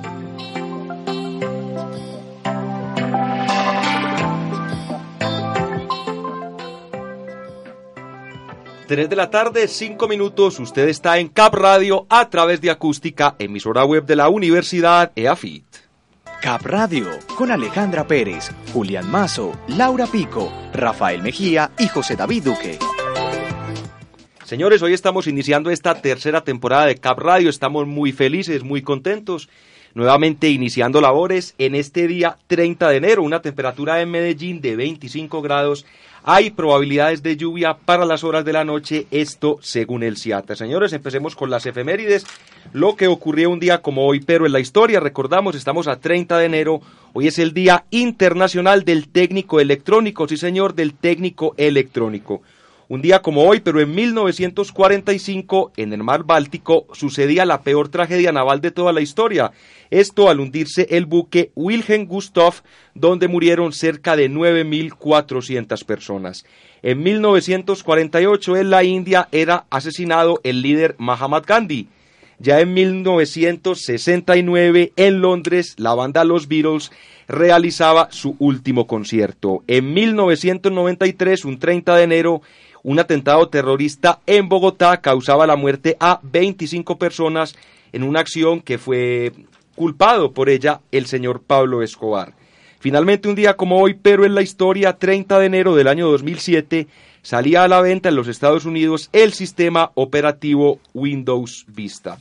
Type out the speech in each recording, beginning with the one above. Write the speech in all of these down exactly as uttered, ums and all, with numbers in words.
tres de la tarde, cinco minutos, usted está en C A P Radio a través de Acústica, emisora web de la Universidad EAFIT. C A P Radio, con Alejandra Pérez, Julián Mazo, Laura Pico, Rafael Mejía y José David Duque. Señores, hoy estamos iniciando esta tercera temporada de C A P Radio, estamos muy felices, muy contentos, nuevamente iniciando labores en este día treinta de enero, una temperatura en Medellín de veinticinco grados, hay probabilidades de lluvia para las horas de la noche, esto según el CIATA. Señores, empecemos con las efemérides, lo que ocurrió un día como hoy, pero en la historia, recordamos, estamos a treinta de enero, hoy es el Día Internacional del Técnico Electrónico, sí señor, del técnico electrónico. Un día como hoy, pero en mil novecientos cuarenta y cinco, en el mar Báltico, sucedía la peor tragedia naval de toda la historia. Esto al hundirse el buque Wilhelm Gustav, donde murieron cerca de nueve mil cuatrocientas personas. En mil novecientos cuarenta y ocho, en la India, era asesinado el líder Mahatma Gandhi. Ya en mil novecientos sesenta y nueve, en Londres, la banda Los Beatles realizaba su último concierto. En mil novecientos noventa y tres, un treinta de enero, un atentado terrorista en Bogotá causaba la muerte a veinticinco personas en una acción que fue culpado por ella el señor Pablo Escobar. Finalmente, un día como hoy, pero en la historia, treinta de enero del año dos mil siete, salía a la venta en los Estados Unidos el sistema operativo Windows Vista.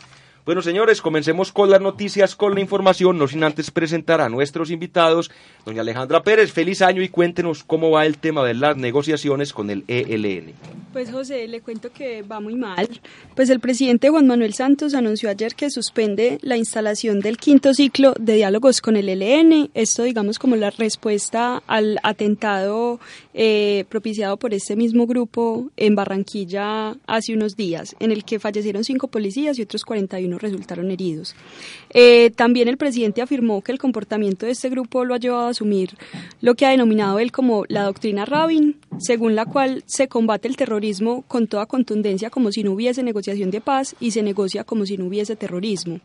Bueno, señores, comencemos con las noticias, con la información, no sin antes presentar a nuestros invitados. Doña Alejandra Pérez, feliz año y cuéntenos cómo va el tema de las negociaciones con el E L N. Pues José, le cuento que va muy mal. Pues el presidente Juan Manuel Santos anunció ayer que suspende la instalación del quinto ciclo de diálogos con el E L N. Esto, digamos, como la respuesta al atentado eh, propiciado por este mismo grupo en Barranquilla hace unos días, en el que fallecieron cinco policías y otros cuarenta y uno resultaron heridos. Eh, también el presidente afirmó que el comportamiento de este grupo lo ha llevado a asumir lo que ha denominado él como la doctrina Rabin, según la cual se combate el terrorismo con toda contundencia como si no hubiese negociación de paz y se negocia como si no hubiese terrorismo.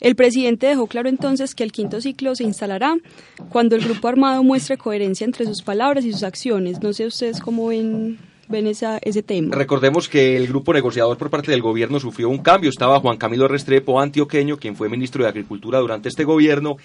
El presidente dejó claro entonces que el quinto ciclo se instalará cuando el grupo armado muestre coherencia entre sus palabras y sus acciones. No sé ustedes cómo ven... ven esa, ese tema. Recordemos que el grupo negociador por parte del gobierno sufrió un cambio. Estaba Juan Camilo Restrepo, antioqueño, quien fue ministro de Agricultura durante este gobierno,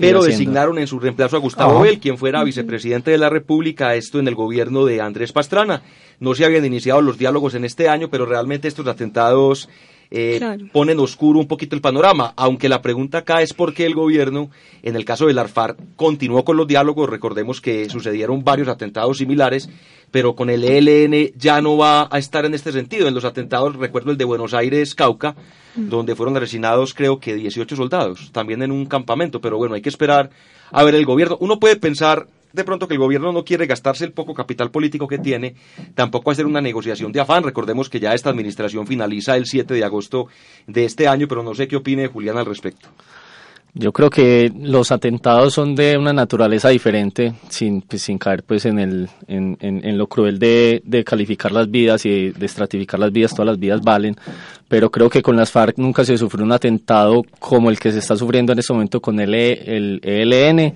pero designaron en su reemplazo a Gustavo Bell, quien fuera vicepresidente de la República, esto en el gobierno de Andrés Pastrana. No se habían iniciado los diálogos en este año, pero realmente estos atentados eh, claro. ponen oscuro un poquito el panorama, aunque la pregunta acá es por qué el gobierno, en el caso del ARFAR, continuó con los diálogos. Recordemos que sucedieron varios atentados similares, pero con el E L N ya no va a estar en este sentido. En los atentados, recuerdo el de Buenos Aires, Cauca, donde fueron asesinados creo que dieciocho soldados, también en un campamento, pero bueno, hay que esperar a ver el gobierno. Uno puede pensar de pronto que el gobierno no quiere gastarse el poco capital político que tiene, tampoco hacer una negociación de afán. Recordemos que ya esta administración finaliza el siete de agosto de este año, pero no sé qué opine Julián al respecto. Yo creo que los atentados son de una naturaleza diferente, sin pues, sin caer pues en el en, en, en lo cruel de, de calificar las vidas y de, de estratificar las vidas. Todas las vidas valen, pero creo que con las FARC nunca se sufrió un atentado como el que se está sufriendo en este momento con el, el E L N.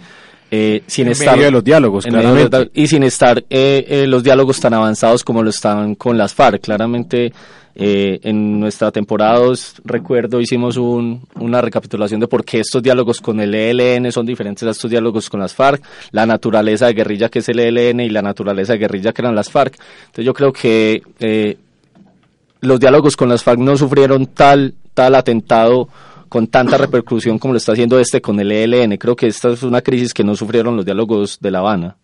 Eh, sin en estar medio de los diálogos, claramente. De los, y sin estar eh, eh, los diálogos tan avanzados como lo están con las FARC. Claramente, eh, en nuestra temporada dos, recuerdo, hicimos un, una recapitulación de por qué estos diálogos con el E L N son diferentes a estos diálogos con las FARC, la naturaleza de guerrilla que es el E L N y la naturaleza de guerrilla que eran las FARC. Entonces yo creo que eh, los diálogos con las FARC no sufrieron tal, tal atentado con tanta repercusión como lo está haciendo este con el E L N. Creo que esta es una crisis que no sufrieron los diálogos de La Habana.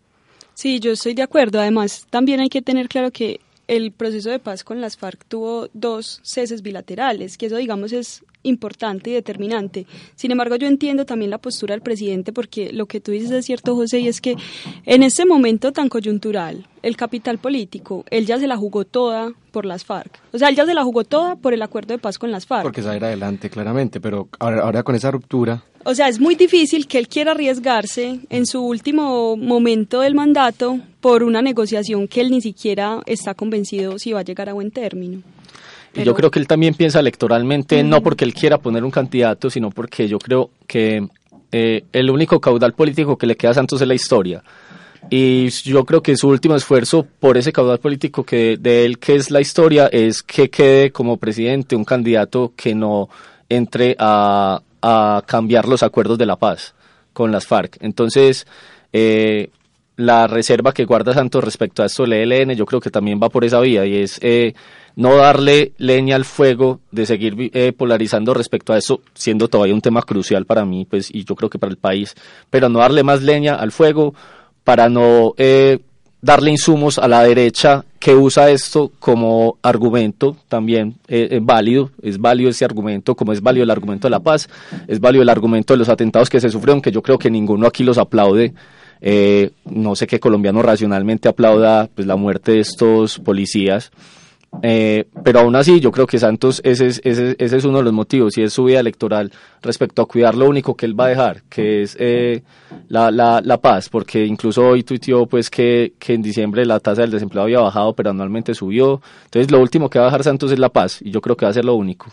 Sí, yo estoy de acuerdo. Además, también hay que tener claro que el proceso de paz con las FARC tuvo dos ceses bilaterales, que eso, digamos, es importante y determinante. Sin embargo, yo entiendo también la postura del presidente, porque lo que tú dices es cierto, José, y es que en este momento tan coyuntural, el capital político, él ya se la jugó toda por las FARC. O sea, él ya se la jugó toda por el acuerdo de paz con las FARC. Porque salir adelante, claramente, pero ahora, ahora con esa ruptura... O sea, es muy difícil que él quiera arriesgarse en su último momento del mandato por una negociación que él ni siquiera está convencido si va a llegar a buen término. Pero... Y yo creo que él también piensa electoralmente, mm. no porque él quiera poner un candidato, sino porque yo creo que eh, el único caudal político que le queda a Santos es la historia. Y yo creo que su último esfuerzo por ese caudal político que de él, que es la historia, es que quede como presidente un candidato que no entre a... a cambiar los acuerdos de la paz con las FARC. Entonces, eh, la reserva que guarda Santos respecto a esto del E L N, yo creo que también va por esa vía, y es eh, no darle leña al fuego de seguir eh, polarizando respecto a eso, siendo todavía un tema crucial para mí, pues, y yo creo que para el país, pero no darle más leña al fuego, para no eh, darle insumos a la derecha que usa esto como argumento también eh, es válido, es válido ese argumento, como es válido el argumento de la paz, es válido el argumento de los atentados que se sufrieron, que yo creo que ninguno aquí los aplaude. Eh, no sé qué colombiano racionalmente aplauda pues la muerte de estos policías, eh, pero aún así yo creo que Santos, ese es, ese, ese es uno de los motivos, y es su vida electoral respecto a cuidar lo único que él va a dejar, que es... Eh, La, la, la paz, porque incluso hoy tuiteó pues que, que en diciembre la tasa del desempleo había bajado, pero anualmente subió. Entonces lo último que va a bajar Santos es la paz, y yo creo que va a ser lo único.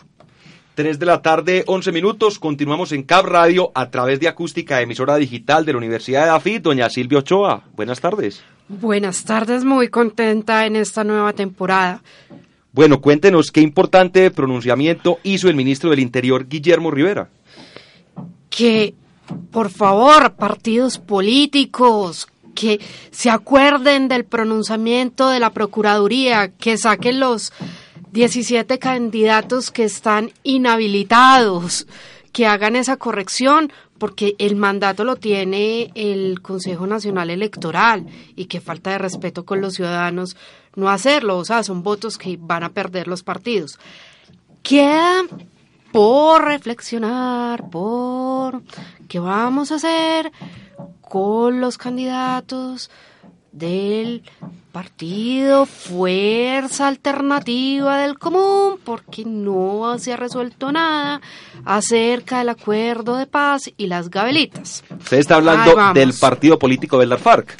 tres de la tarde, once minutos, continuamos en C A P Radio a través de Acústica, emisora digital de la Universidad de EAFIT. Doña Silvia Ochoa, buenas tardes. Buenas tardes, muy contenta en esta nueva temporada. Bueno, cuéntenos qué importante pronunciamiento hizo el ministro del Interior, Guillermo Rivera. Que... Por favor, partidos políticos, que se acuerden del pronunciamiento de la Procuraduría, que saquen los diecisiete candidatos que están inhabilitados, que hagan esa corrección, porque el mandato lo tiene el Consejo Nacional Electoral, y qué falta de respeto con los ciudadanos no hacerlo. O sea, son votos que van a perder los partidos. Queda... por reflexionar, por qué vamos a hacer con los candidatos del partido Fuerza Alternativa del Común, porque no se ha resuelto nada acerca del acuerdo de paz y las gabelitas. Usted está hablando del partido político de las FARC.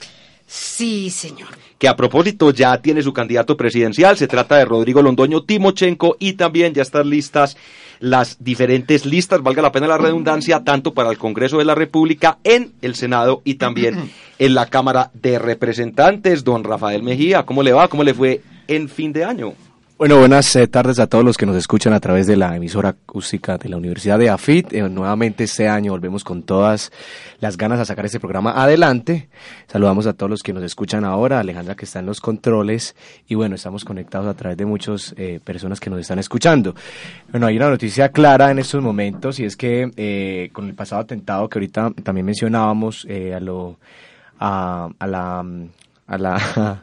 Sí, señor. Que a propósito ya tiene su candidato presidencial, se trata de Rodrigo Londoño Timochenko, y también ya están listas las diferentes listas, valga la pena la redundancia, tanto para el Congreso de la República, en el Senado y también en la Cámara de Representantes. Don Rafael Mejía, ¿cómo le va? ¿Cómo le fue en fin de año? Bueno, buenas tardes a todos los que nos escuchan a través de la emisora acústica de la Universidad de EAFIT. Eh, nuevamente este año volvemos con todas las ganas a sacar este programa adelante. Saludamos a todos los que nos escuchan ahora, Alejandra que está en los controles, y bueno, estamos conectados a través de muchas eh, personas que nos están escuchando. Bueno, hay una noticia clara en estos momentos, y es que eh, con el pasado atentado que ahorita también mencionábamos, eh, a lo a, a la a la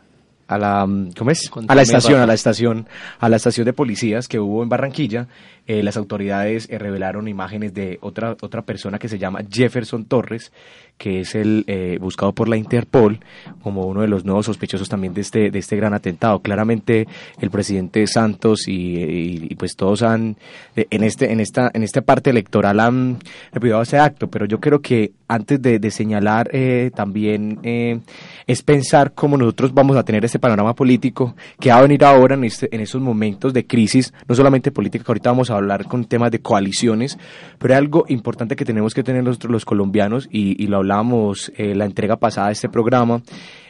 a la ¿cómo es? a la estación, a la estación, a la estación de policías que hubo en Barranquilla, eh, las autoridades eh, revelaron imágenes de otra otra persona que se llama Jefferson Torres, que es el eh, buscado por la Interpol como uno de los nuevos sospechosos también de este de este gran atentado. Claramente el presidente Santos y, y, y pues todos han en este en esta en esta parte electoral han repudiado ese acto, pero yo creo que antes de, de señalar eh, también eh, es pensar cómo nosotros vamos a tener este panorama político que va a venir ahora en, este, en esos momentos de crisis, no solamente política, que ahorita vamos a hablar con temas de coaliciones, pero es algo importante que tenemos que tener nosotros los colombianos, y, y lo hablábamos eh, la entrega pasada de este programa,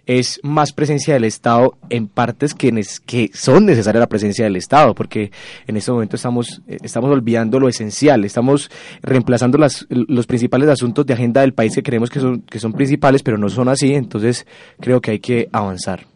es más presencia del Estado en partes que, nes, que son necesarias la presencia del Estado, porque en este momento estamos, estamos olvidando lo esencial, estamos reemplazando las, los principales asuntos de agenda del país que creemos que son, que son principales, pero no son así. Entonces creo que hay que avanzar.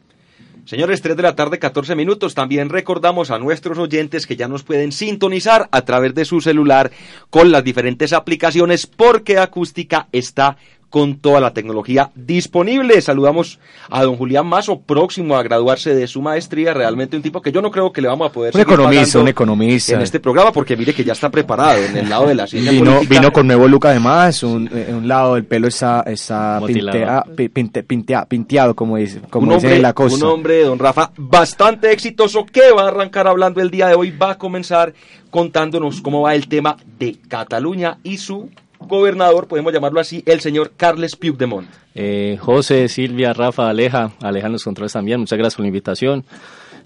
Señores, tres de la tarde, catorce minutos. También recordamos a nuestros oyentes que ya nos pueden sintonizar a través de su celular con las diferentes aplicaciones, porque Acústica está con toda la tecnología disponible. Saludamos a don Julián Mazo, próximo a graduarse de su maestría, realmente un tipo que yo no creo que le vamos a poder... Un economista, un economista. En este programa, porque mire que ya está preparado en el lado de la ciencia vino, política. Vino con nuevo look además, un, un lado del pelo está, está pintea, pinte, pintea, pinteado, como dice, como un dice hombre, la cosa. Un hombre, don Rafa, bastante exitoso, que va a arrancar hablando el día de hoy, va a comenzar contándonos cómo va el tema de Cataluña y su... gobernador, podemos llamarlo así, el señor Carles Puigdemont. Eh, José, Silvia, Rafa, Aleja, Aleja en los controles también, muchas gracias por la invitación.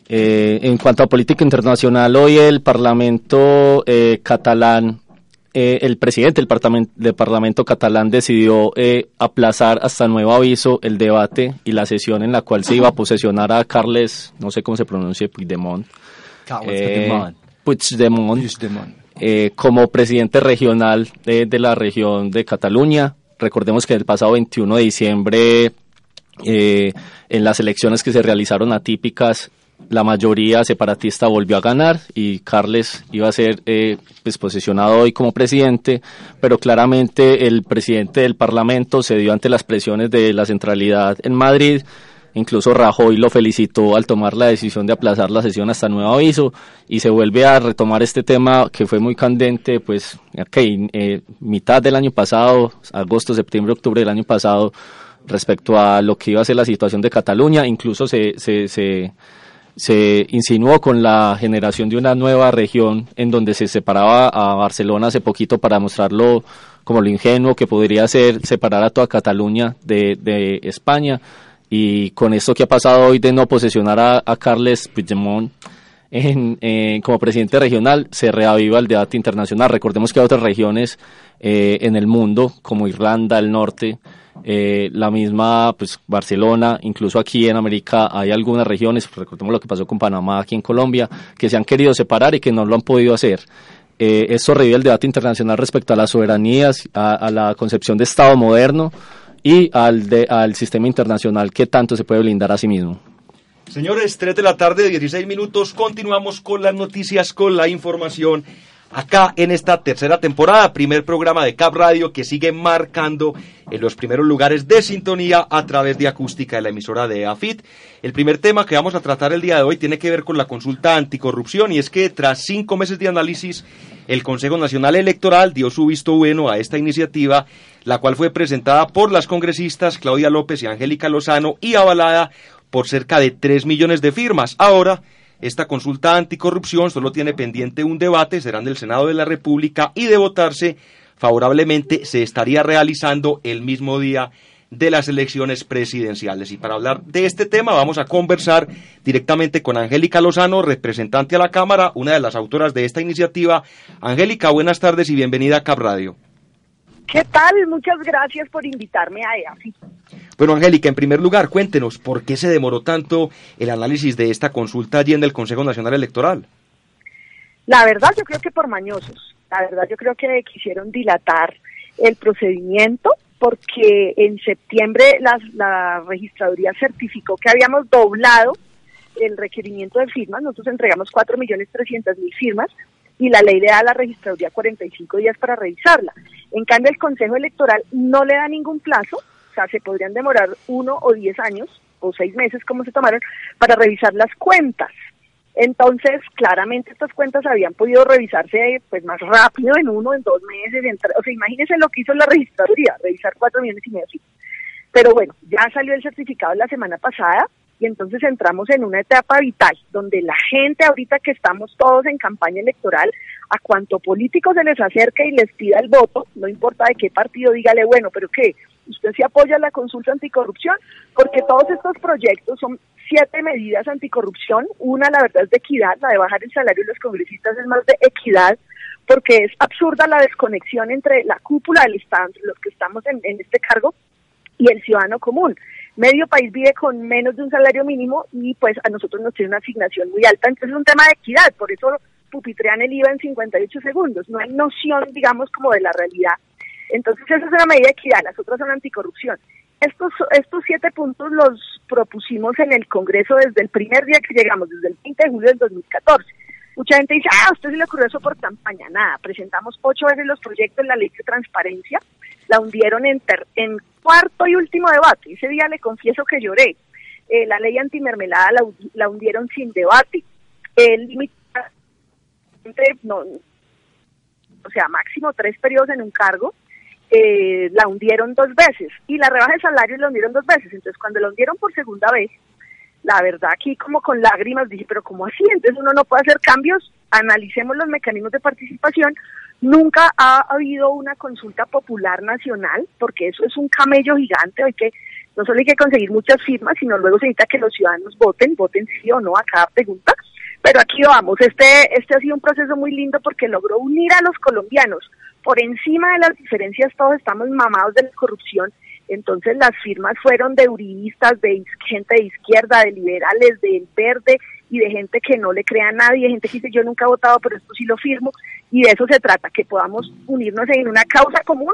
Eh, en cuanto a política internacional, hoy el Parlamento eh, catalán, eh, el presidente del Parlamento, del Parlamento catalán decidió eh, aplazar hasta nuevo aviso el debate y la sesión en la cual se iba a posesionar a Carles, no sé cómo se pronuncia, Puigdemont. Carles eh, Puigdemont. Puigdemont. Eh, como presidente regional de, de la región de Cataluña. Recordemos que el pasado veintiuno de diciembre, eh, en las elecciones que se realizaron atípicas, la mayoría separatista volvió a ganar y Carles iba a ser eh, pues, posesionado hoy como presidente, pero claramente el presidente del Parlamento cedió ante las presiones de la centralidad en Madrid. Incluso Rajoy lo felicitó al tomar la decisión de aplazar la sesión hasta nuevo aviso, y se vuelve a retomar este tema que fue muy candente, pues, okay, eh, mitad del año pasado, agosto, septiembre, octubre del año pasado, respecto a lo que iba a ser la situación de Cataluña. Incluso se, se, se, se insinuó con la generación de una nueva región en donde se separaba a Barcelona hace poquito para mostrarlo como lo ingenuo que podría ser separar a toda Cataluña de, de España. Y con esto que ha pasado hoy de no posesionar a, a Carles Puigdemont en, eh, como presidente regional, se reaviva el debate internacional. Recordemos que hay otras regiones eh, en el mundo, como Irlanda, el norte, eh, la misma pues Barcelona, incluso aquí en América hay algunas regiones, recordemos lo que pasó con Panamá aquí en Colombia, que se han querido separar y que no lo han podido hacer. Eh, esto revive el debate internacional respecto a las soberanías, a, a la concepción de Estado moderno, y al, de, al sistema internacional que tanto se puede blindar a sí mismo. Señores, tres de la tarde, dieciséis minutos, continuamos con las noticias, con la información, acá en esta tercera temporada, primer programa de C A P Radio que sigue marcando en los primeros lugares de sintonía a través de Acústica, de la emisora de EAFIT. El primer tema que vamos a tratar el día de hoy tiene que ver con la consulta anticorrupción, y es que tras cinco meses de análisis, el Consejo Nacional Electoral dio su visto bueno a esta iniciativa, la cual fue presentada por las congresistas Claudia López y Angélica Lozano y avalada por cerca de tres millones de firmas. Ahora, esta consulta anticorrupción solo tiene pendiente un debate, será en el Senado de la República, y de votarse favorablemente se estaría realizando el mismo día de las elecciones presidenciales. Y para hablar de este tema vamos a conversar directamente con Angélica Lozano, representante a la Cámara, una de las autoras de esta iniciativa. Angélica, buenas tardes y bienvenida a C A P Radio. ¿Qué tal? Muchas gracias por invitarme a EAFIT. Bueno, Angélica, en primer lugar, cuéntenos, ¿por qué se demoró tanto el análisis de esta consulta allí en el Consejo Nacional Electoral? La verdad, yo creo que por mañosos. La verdad, yo creo que quisieron dilatar el procedimiento, porque en septiembre la, la registraduría certificó que habíamos doblado el requerimiento de firmas. Nosotros entregamos cuatro millones trescientas mil firmas y la ley le da a la registraduría cuarenta y cinco días para revisarla. En cambio, el Consejo Electoral no le da ningún plazo, o sea, se podrían demorar uno o diez años o seis meses, como se tomaron, para revisar las cuentas. Entonces, claramente estas cuentas habían podido revisarse pues más rápido, en uno, en dos meses, en tre- o sea, imagínense lo que hizo la registraduría, revisar cuatro millones y medio. Pero bueno, ya salió el certificado la semana pasada y entonces entramos en una etapa vital, donde la gente ahorita que estamos todos en campaña electoral, a cuanto político se les acerca y les pida el voto, no importa de qué partido, dígale, bueno, pero ¿qué? ¿Usted sí apoya la consulta anticorrupción? Porque todos estos proyectos son siete medidas anticorrupción. Una, la verdad, es de equidad, la de bajar el salario de los congresistas es más de equidad, porque es absurda la desconexión entre la cúpula del Estado, entre los que estamos en, en este cargo, y el ciudadano común. Medio país vive con menos de un salario mínimo y pues a nosotros nos tiene una asignación muy alta. Entonces es un tema de equidad, por eso pupitrean el I V A en cincuenta y ocho segundos. No hay noción, digamos, como de la realidad. Entonces esa es una medida de equidad, las otras son anticorrupción. Estos, estos siete puntos los propusimos en el Congreso desde el primer día que llegamos, desde el veinte de julio del dos mil catorce. Mucha gente dice, ah, a usted se le ocurrió eso por campaña. Nada, presentamos ocho veces los proyectos en la ley de transparencia, la hundieron en, ter- en cuarto y último debate. Ese día le confieso que lloré. Eh, la ley antimermelada la, la hundieron sin debate. El límite, no, o sea, máximo tres periodos en un cargo, eh, la hundieron dos veces. Y la rebaja de salarios la hundieron dos veces. Entonces, cuando la hundieron por segunda vez, la verdad, aquí como con lágrimas dije, pero ¿cómo así? Entonces uno no puede hacer cambios, analicemos los mecanismos de participación. Nunca ha habido una consulta popular nacional, porque eso es un camello gigante. Hay que, no solo hay que conseguir muchas firmas, sino luego se necesita que los ciudadanos voten, voten sí o no a cada pregunta. Pero aquí vamos, este, este ha sido un proceso muy lindo porque logró unir a los colombianos. Por encima de las diferencias todos estamos mamados de la corrupción. Entonces las firmas fueron de uribistas, de gente de izquierda, de liberales, del verde y de gente que no le crea a nadie, de gente que dice yo nunca he votado, pero esto sí lo firmo, y de eso se trata, que podamos unirnos en una causa común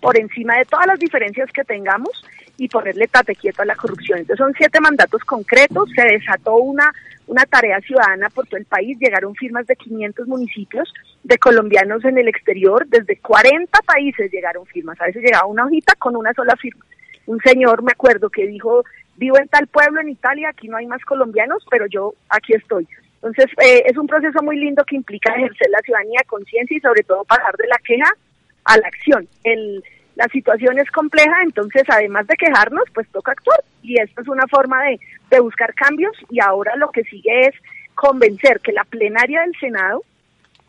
por encima de todas las diferencias que tengamos y ponerle tate quieto a la corrupción. Entonces son siete mandatos concretos, se desató una, una tarea ciudadana por todo el país, llegaron firmas de quinientos municipios, de colombianos en el exterior, desde cuarenta países llegaron firmas, a veces llegaba una hojita con una sola firma. Un señor, me acuerdo, que dijo, vivo en tal pueblo en Italia, aquí no hay más colombianos, pero yo aquí estoy. Entonces eh, es un proceso muy lindo que implica ejercer la ciudadanía, conciencia y sobre todo pasar de la queja a la acción. El, la situación es compleja, entonces además de quejarnos, pues toca actuar, y esto es una forma de, de buscar cambios, y ahora lo que sigue es convencer que la plenaria del Senado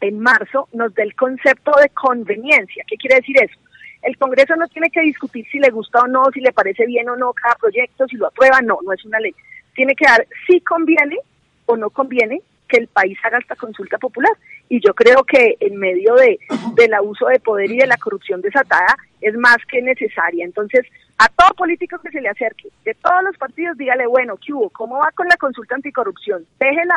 en marzo nos dé el concepto de conveniencia. ¿Qué quiere decir eso? El Congreso no tiene que discutir si le gusta o no, si le parece bien o no cada proyecto, si lo aprueba, no, no es una ley. Tiene que dar si conviene o no conviene que el país haga esta consulta popular, y yo creo que en medio de del abuso de poder y de la corrupción desatada es más que necesaria. Entonces a todo político que se le acerque, de todos los partidos, dígale, bueno, ¿qué hubo? ¿Cómo va con la consulta anticorrupción? Déjela,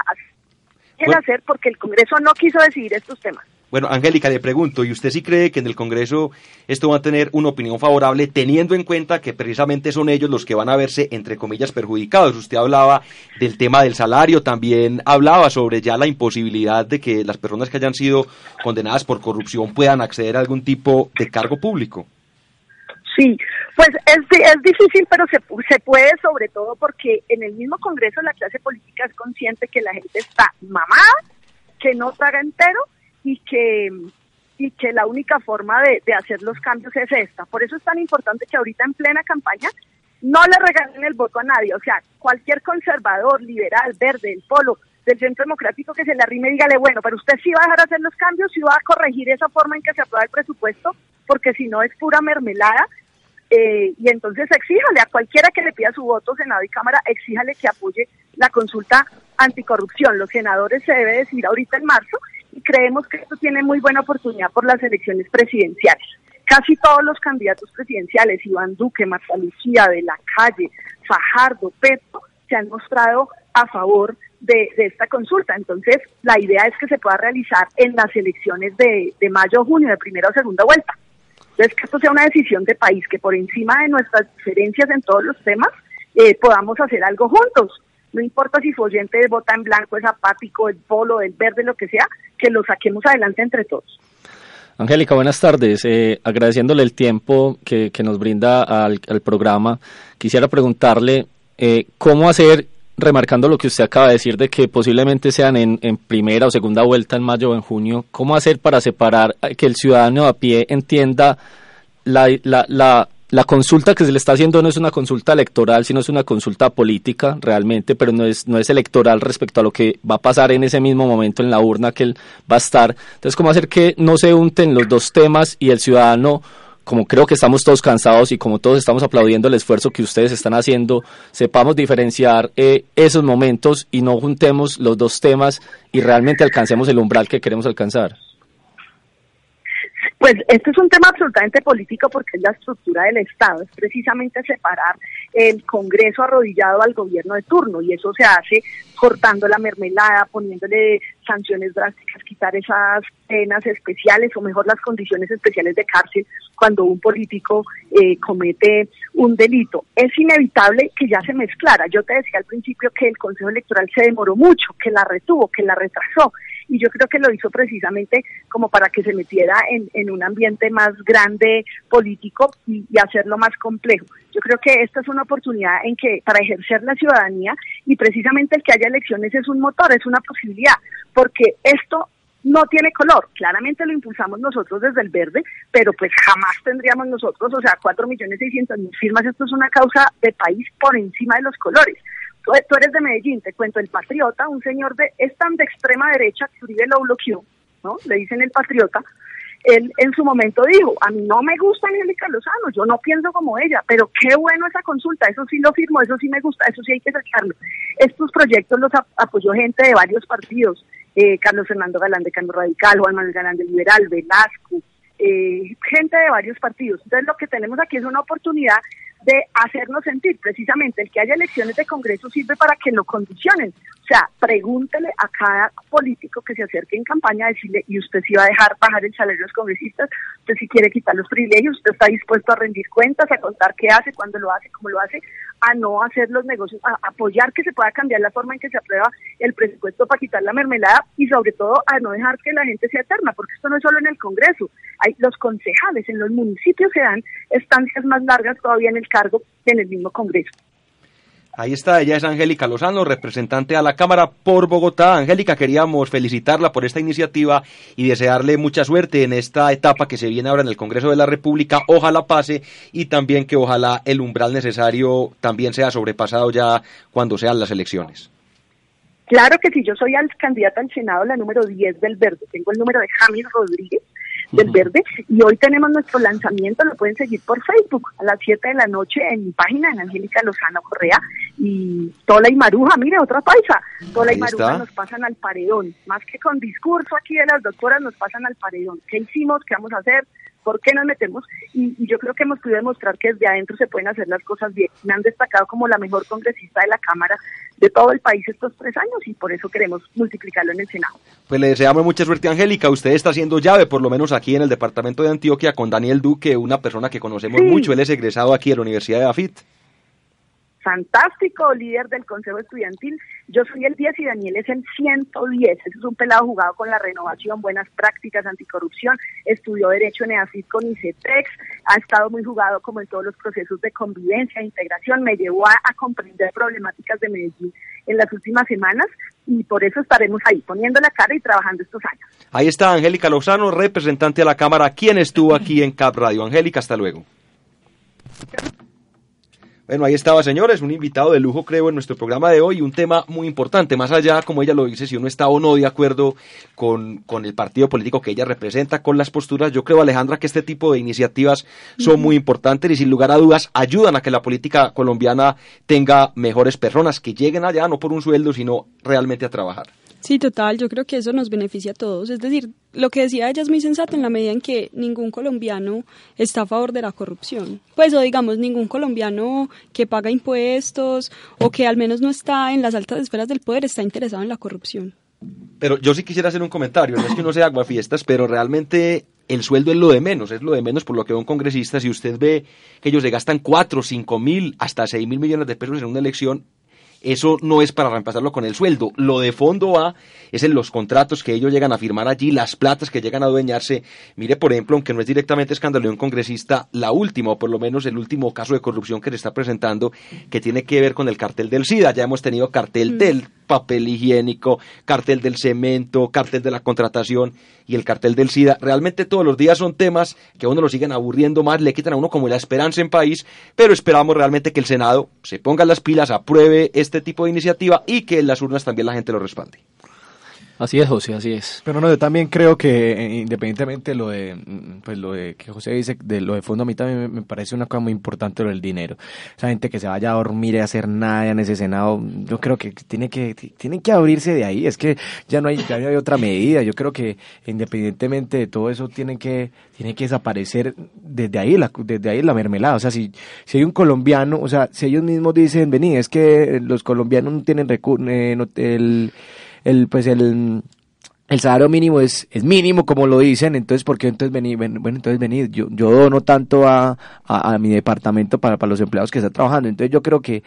déjela hacer, porque el Congreso no quiso decidir estos temas. Bueno, Angélica, le pregunto, ¿y usted sí cree que en el Congreso esto va a tener una opinión favorable, teniendo en cuenta que precisamente son ellos los que van a verse, entre comillas, perjudicados? Usted hablaba del tema del salario, también hablaba sobre ya la imposibilidad de que las personas que hayan sido condenadas por corrupción puedan acceder a algún tipo de cargo público. Sí, pues es, es difícil, pero se, se puede, sobre todo porque en el mismo Congreso la clase política es consciente que la gente está mamada, que no traga entero, y que y que la única forma de, de hacer los cambios es esta. Por eso es tan importante que ahorita en plena campaña no le regalen el voto a nadie. O sea, cualquier conservador, liberal, verde, del polo, del centro democrático que se le arrime, dígale, bueno, pero usted sí va a dejar hacer los cambios, sí va a corregir esa forma en que se aprueba el presupuesto, porque si no es pura mermelada. Eh, y entonces exíjale a cualquiera que le pida su voto, Senado y Cámara, exíjale que apoye la consulta anticorrupción. Los senadores se debe decir ahorita en marzo, y creemos que esto tiene muy buena oportunidad por las elecciones presidenciales. Casi todos los candidatos presidenciales, Iván Duque, Marta Lucía, de la Calle, Fajardo, Petro, se han mostrado a favor de, de esta consulta. Entonces, la idea es que se pueda realizar en las elecciones de, de mayo o junio, de primera o segunda vuelta. Entonces, que esto sea una decisión de país, que por encima de nuestras diferencias en todos los temas, eh, podamos hacer algo juntos. No importa si su oyente vota en blanco, es apático, es polo, es verde, lo que sea, que lo saquemos adelante entre todos. Angélica, buenas tardes. Eh, agradeciéndole el tiempo que, que nos brinda al, al programa, quisiera preguntarle eh, cómo hacer, remarcando lo que usted acaba de decir, de que posiblemente sean en, en primera o segunda vuelta en mayo o en junio, cómo hacer para separar que el ciudadano a pie entienda la... la, la La consulta que se le está haciendo no es una consulta electoral, sino es una consulta política realmente, pero no es no es electoral respecto a lo que va a pasar en ese mismo momento en la urna que él va a estar. Entonces, ¿cómo hacer que no se unten los dos temas y el ciudadano, como creo que estamos todos cansados y como todos estamos aplaudiendo el esfuerzo que ustedes están haciendo, sepamos diferenciar eh, esos momentos y no juntemos los dos temas y realmente alcancemos el umbral que queremos alcanzar? Pues este es un tema absolutamente político porque es la estructura del Estado, es precisamente separar el Congreso arrodillado al gobierno de turno, y eso se hace cortando la mermelada, poniéndole sanciones drásticas, quitar esas penas especiales o mejor las condiciones especiales de cárcel cuando un político eh, comete un delito. Es inevitable que ya se mezclara. Yo te decía al principio que el Consejo Electoral se demoró mucho, que la retuvo, que la retrasó, y yo creo que lo hizo precisamente como para que se metiera en, en un ambiente más grande político y, y hacerlo más complejo. Yo creo que esta es una oportunidad en que para ejercer la ciudadanía, y precisamente el que haya elecciones es un motor, es una posibilidad, porque esto no tiene color. Claramente lo impulsamos nosotros desde el verde, pero pues jamás tendríamos nosotros, o sea, cuatro millones seiscientos mil firmas, esto es una causa de país por encima de los colores. Tú eres de Medellín, te cuento, el Patriota, un señor de es tan de extrema derecha que Uribe lo bloqueó, ¿no? Le dicen el Patriota. Él en su momento dijo, a mí no me gusta Angélica Lozano, yo no pienso como ella, pero qué bueno esa consulta, eso sí lo firmo, eso sí me gusta, eso sí hay que sacarlo. Estos proyectos los ap- apoyó gente de varios partidos, eh, Carlos Fernando Galán de Cambio Radical, Juan Manuel Galán de Liberal, Velasco, eh, gente de varios partidos. Entonces lo que tenemos aquí es una oportunidad de hacernos sentir. Precisamente el que haya elecciones de Congreso sirve para que lo condicionen. O sea, pregúntele a cada político que se acerque en campaña, a decirle, ¿y usted sí va a dejar bajar el salario de los congresistas? ¿Usted sí quiere quitar los privilegios? ¿Usted está dispuesto a rendir cuentas, a contar qué hace, cuándo lo hace, cómo lo hace, a no hacer los negocios, a apoyar que se pueda cambiar la forma en que se aprueba el presupuesto para quitar la mermelada, y sobre todo a no dejar que la gente sea eterna, porque esto no es solo en el Congreso? Hay los concejales, en los municipios se dan estancias más largas todavía en el cargo que en el mismo Congreso. Ahí está, ella es Angélica Lozano, representante a la Cámara por Bogotá. Angélica, queríamos felicitarla por esta iniciativa y desearle mucha suerte en esta etapa que se viene ahora en el Congreso de la República. Ojalá pase, y también que ojalá el umbral necesario también sea sobrepasado ya cuando sean las elecciones. Claro que sí, yo soy candidata al Senado, la número diez del Verde. Tengo el número de James Rodríguez del Verde, y hoy tenemos nuestro lanzamiento, lo pueden seguir por Facebook a las siete de la noche en mi página, en Angélica Lozano Correa, y Tola y Maruja, mire, otra paisa, Tola y Maruja nos pasan al paredón, más que con discurso aquí de las doctoras, nos pasan al paredón. ¿Qué hicimos? ¿Qué vamos a hacer? ¿Por qué nos metemos? Y, y yo creo que hemos podido demostrar que desde adentro se pueden hacer las cosas bien. Me han destacado como la mejor congresista de la Cámara de todo el país estos tres años, y por eso queremos multiplicarlo en el Senado. Pues le deseamos mucha suerte, Angélica. Usted está haciendo llave, por lo menos aquí en el departamento de Antioquia, con Daniel Duque, una persona que conocemos sí. mucho. Él es egresado aquí de la Universidad de EAFIT. Fantástico, líder del Consejo Estudiantil. Yo soy el diez y Daniel es el ciento diez. Ese es un pelado jugado con la renovación, buenas prácticas, anticorrupción. Estudió Derecho en EAFIT con ICETEX. Ha estado muy jugado como en todos los procesos de convivencia e integración. Me llevó a, a comprender problemáticas de Medellín en las últimas semanas, y por eso estaremos ahí, poniendo la cara y trabajando estos años. Ahí está Angélica Lozano, representante de la Cámara, quien estuvo aquí en C A P Radio. Angélica, hasta luego. Bueno, ahí estaba, señores, un invitado de lujo, creo, en nuestro programa de hoy, un tema muy importante, más allá, como ella lo dice, si uno está o no de acuerdo con, con el partido político que ella representa, con las posturas. Yo creo, Alejandra, que este tipo de iniciativas son muy importantes y sin lugar a dudas ayudan a que la política colombiana tenga mejores personas que lleguen allá, no por un sueldo, sino realmente a trabajar. Sí, total, yo creo que eso nos beneficia a todos, es decir, lo que decía ella es muy sensato en la medida en que ningún colombiano está a favor de la corrupción, pues o digamos ningún colombiano que paga impuestos o que al menos no está en las altas esferas del poder está interesado en la corrupción. Pero yo sí quisiera hacer un comentario, no es que uno sea aguafiestas, pero realmente el sueldo es lo de menos, es lo de menos por lo que un congresista, si usted ve que ellos se gastan cuatro, cinco mil, hasta seis mil millones de pesos en una elección, eso no es para reemplazarlo con el sueldo. Lo de fondo va es en los contratos que ellos llegan a firmar allí, las platas que llegan a adueñarse. Mire, por ejemplo, aunque no es directamente escándalo de un congresista, la última, o por lo menos el último caso de corrupción que se está presentando, que tiene que ver con el cartel del SIDA. Ya hemos tenido cartel mm. del papel higiénico, cartel del cemento, cartel de la contratación y el cartel del SIDA. Realmente todos los días son temas que a uno lo siguen aburriendo más, le quitan a uno como la esperanza en país, pero esperamos realmente que el Senado se ponga las pilas, apruebe este tipo de iniciativa y que en las urnas también la gente lo respalde. Así es, José, así es. Pero no, yo también creo que eh, independientemente lo de pues lo de que José dice, de lo de fondo, a mí también me, me parece una cosa muy importante lo del dinero. Esa gente que se vaya a dormir y a hacer nada en ese Senado, yo creo que tiene que tienen que abrirse de ahí. Es que ya no hay ya no hay otra medida. Yo creo que independientemente de todo eso tienen que tiene que desaparecer desde ahí la desde ahí la mermelada. O sea, si si hay un colombiano, o sea, si ellos mismos dicen, vení, es que los colombianos no tienen recursos, eh, no, el el pues el el salario mínimo es es mínimo como lo dicen, entonces por qué entonces venir ven, bueno entonces venir yo yo dono tanto a, a a mi departamento para para los empleados que están trabajando. Entonces yo creo que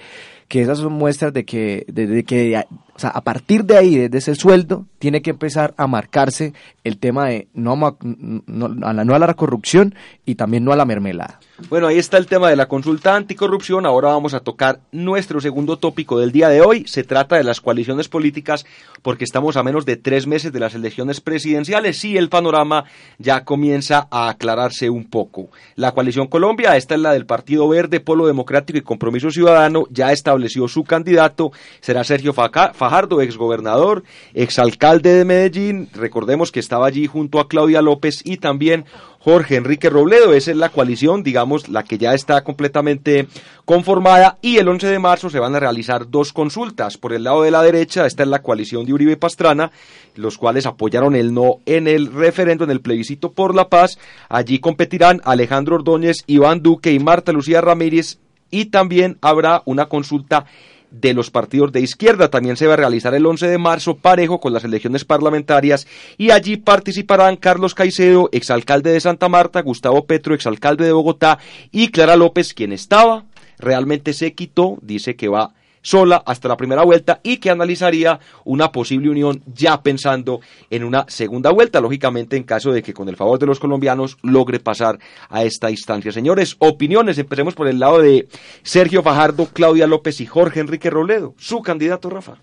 que esas son muestras de que desde que o sea, a partir de ahí, desde ese sueldo, tiene que empezar a marcarse el tema de no, no, a la, no a la corrupción y también no a la mermelada. Bueno, ahí está el tema de la consulta anticorrupción. Ahora vamos a tocar nuestro segundo tópico del día de hoy. Se trata de las coaliciones políticas, porque estamos a menos de tres meses de las elecciones presidenciales y el panorama ya comienza a aclararse un poco. La coalición Colombia, esta es la del Partido Verde, Polo Democrático y Compromiso Ciudadano, ya estableció su candidato. Será Sergio Fajardo, exgobernador, exalcalde de Medellín. Recordemos que estaba allí junto a Claudia López y también Jorge Enrique Robledo. Esa es la coalición, digamos, la que ya está completamente conformada, y el once de marzo se van a realizar dos consultas. Por el lado de la derecha, esta es la coalición de Uribe y Pastrana, los cuales apoyaron el no en el referendo, en el plebiscito por la paz. Allí competirán Alejandro Ordóñez, Iván Duque y Marta Lucía Ramírez, y también habrá una consulta de los partidos de izquierda. También se va a realizar el once de marzo, parejo con las elecciones parlamentarias, y allí participarán Carlos Caicedo, exalcalde de Santa Marta, Gustavo Petro, exalcalde de Bogotá, y Clara López, quien estaba, realmente se quitó, dice que va sola hasta la primera vuelta y que analizaría una posible unión ya pensando en una segunda vuelta, lógicamente en caso de que con el favor de los colombianos logre pasar a esta instancia. Señores, opiniones. Empecemos por el lado de Sergio Fajardo, Claudia López y Jorge Enrique Robledo. Su candidato, Rafa.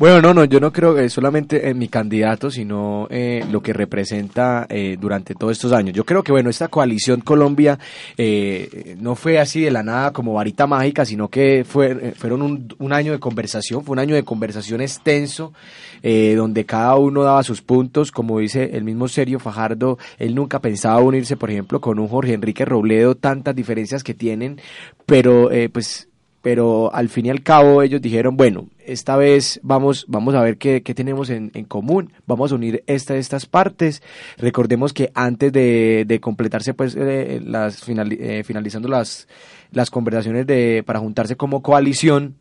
Bueno, no, no, yo no creo que solamente en mi candidato, sino eh, lo que representa eh, durante todos estos años. Yo creo que, bueno, esta coalición Colombia eh, no fue así de la nada como varita mágica, sino que fue, fueron un, un año de conversación, fue un año de conversación extenso, eh, donde cada uno daba sus puntos. Como dice el mismo Sergio Fajardo, él nunca pensaba unirse, por ejemplo, con un Jorge Enrique Robledo, tantas diferencias que tienen, pero eh, pues... pero al fin y al cabo ellos dijeron, bueno, esta vez vamos vamos a ver qué, qué tenemos en, en común, vamos a unir esta, estas partes. Recordemos que antes de, de completarse, pues, eh, las final, eh, finalizando las, las conversaciones de para juntarse como coalición,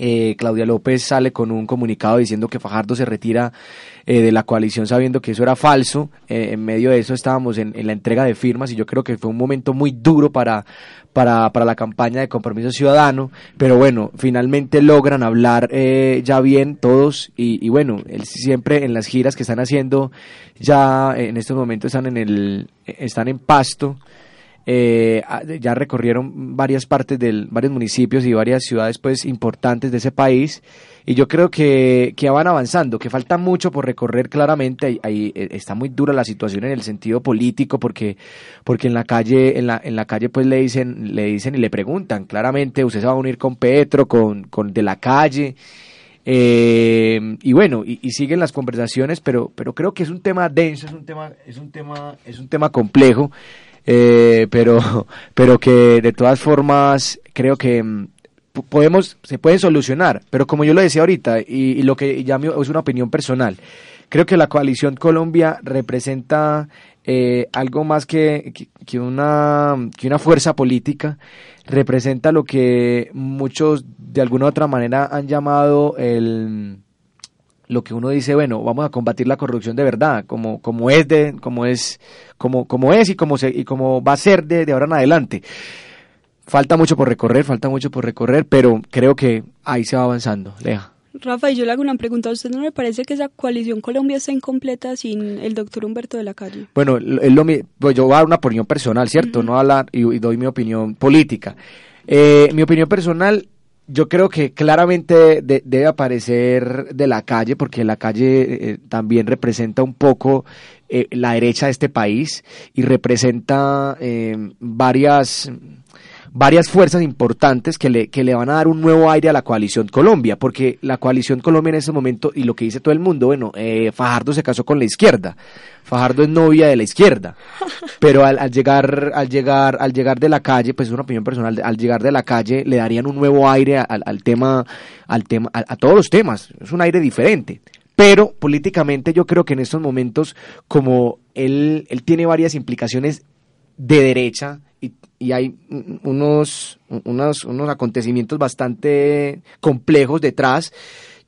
Eh, Claudia López sale con un comunicado diciendo que Fajardo se retira eh, de la coalición, sabiendo que eso era falso. Eh, en medio de eso estábamos en, en la entrega de firmas, y yo creo que fue un momento muy duro para, para, para la campaña de Compromiso Ciudadano, pero bueno, finalmente logran hablar eh, ya bien todos, y, y bueno, él siempre en las giras que están haciendo, ya en estos momentos están en, el, están en Pasto. Eh, ya recorrieron varias partes del, varios municipios y varias ciudades, pues, importantes de ese país, y yo creo que, que van avanzando, que falta mucho por recorrer. Claramente ahí está muy dura la situación en el sentido político, porque porque en la calle, en la, en la calle pues le dicen, le dicen y le preguntan claramente, usted se va a unir con Petro, con, con de la Calle. Eh, y bueno, y, y siguen las conversaciones, pero, pero creo que es un tema denso, es un tema, es un tema, es un tema complejo. Eh, pero pero que de todas formas creo que podemos se pueden solucionar, pero como yo lo decía ahorita, y, y lo que ya me, es una opinión personal, creo que la coalición Colombia representa eh, algo más que, que, que, una, que una fuerza política. Representa lo que muchos de alguna u otra manera han llamado el... lo que uno dice, bueno, vamos a combatir la corrupción de verdad, como como es de como es como como es y como se y como va a ser de, de ahora en adelante. Falta mucho por recorrer, falta mucho por recorrer, pero creo que ahí se va avanzando. Leja. Rafa, y yo le hago una pregunta. ¿A usted no le parece que esa coalición Colombia está incompleta sin el doctor Humberto de la Calle? Bueno, él lo, pues yo voy a dar una opinión personal, ¿cierto? Uh-huh. No hablar y, y doy mi opinión política. Eh, mi opinión personal. Yo creo que claramente de, debe aparecer de la Calle, porque la Calle eh, también representa un poco eh, la derecha de este país, y representa eh, varias varias fuerzas importantes que le, que le van a dar un nuevo aire a la coalición Colombia, porque la coalición Colombia en ese momento, y lo que dice todo el mundo, bueno, eh, Fajardo se casó con la izquierda, Fajardo es novia de la izquierda, pero al, al llegar al llegar, al llegar de la calle, pues es una opinión personal, al llegar de la calle le darían un nuevo aire al, al tema, al tema a, a todos los temas, es un aire diferente. Pero políticamente yo creo que en estos momentos, como él, él tiene varias implicaciones de derecha y, y hay unos, unos, unos acontecimientos bastante complejos detrás,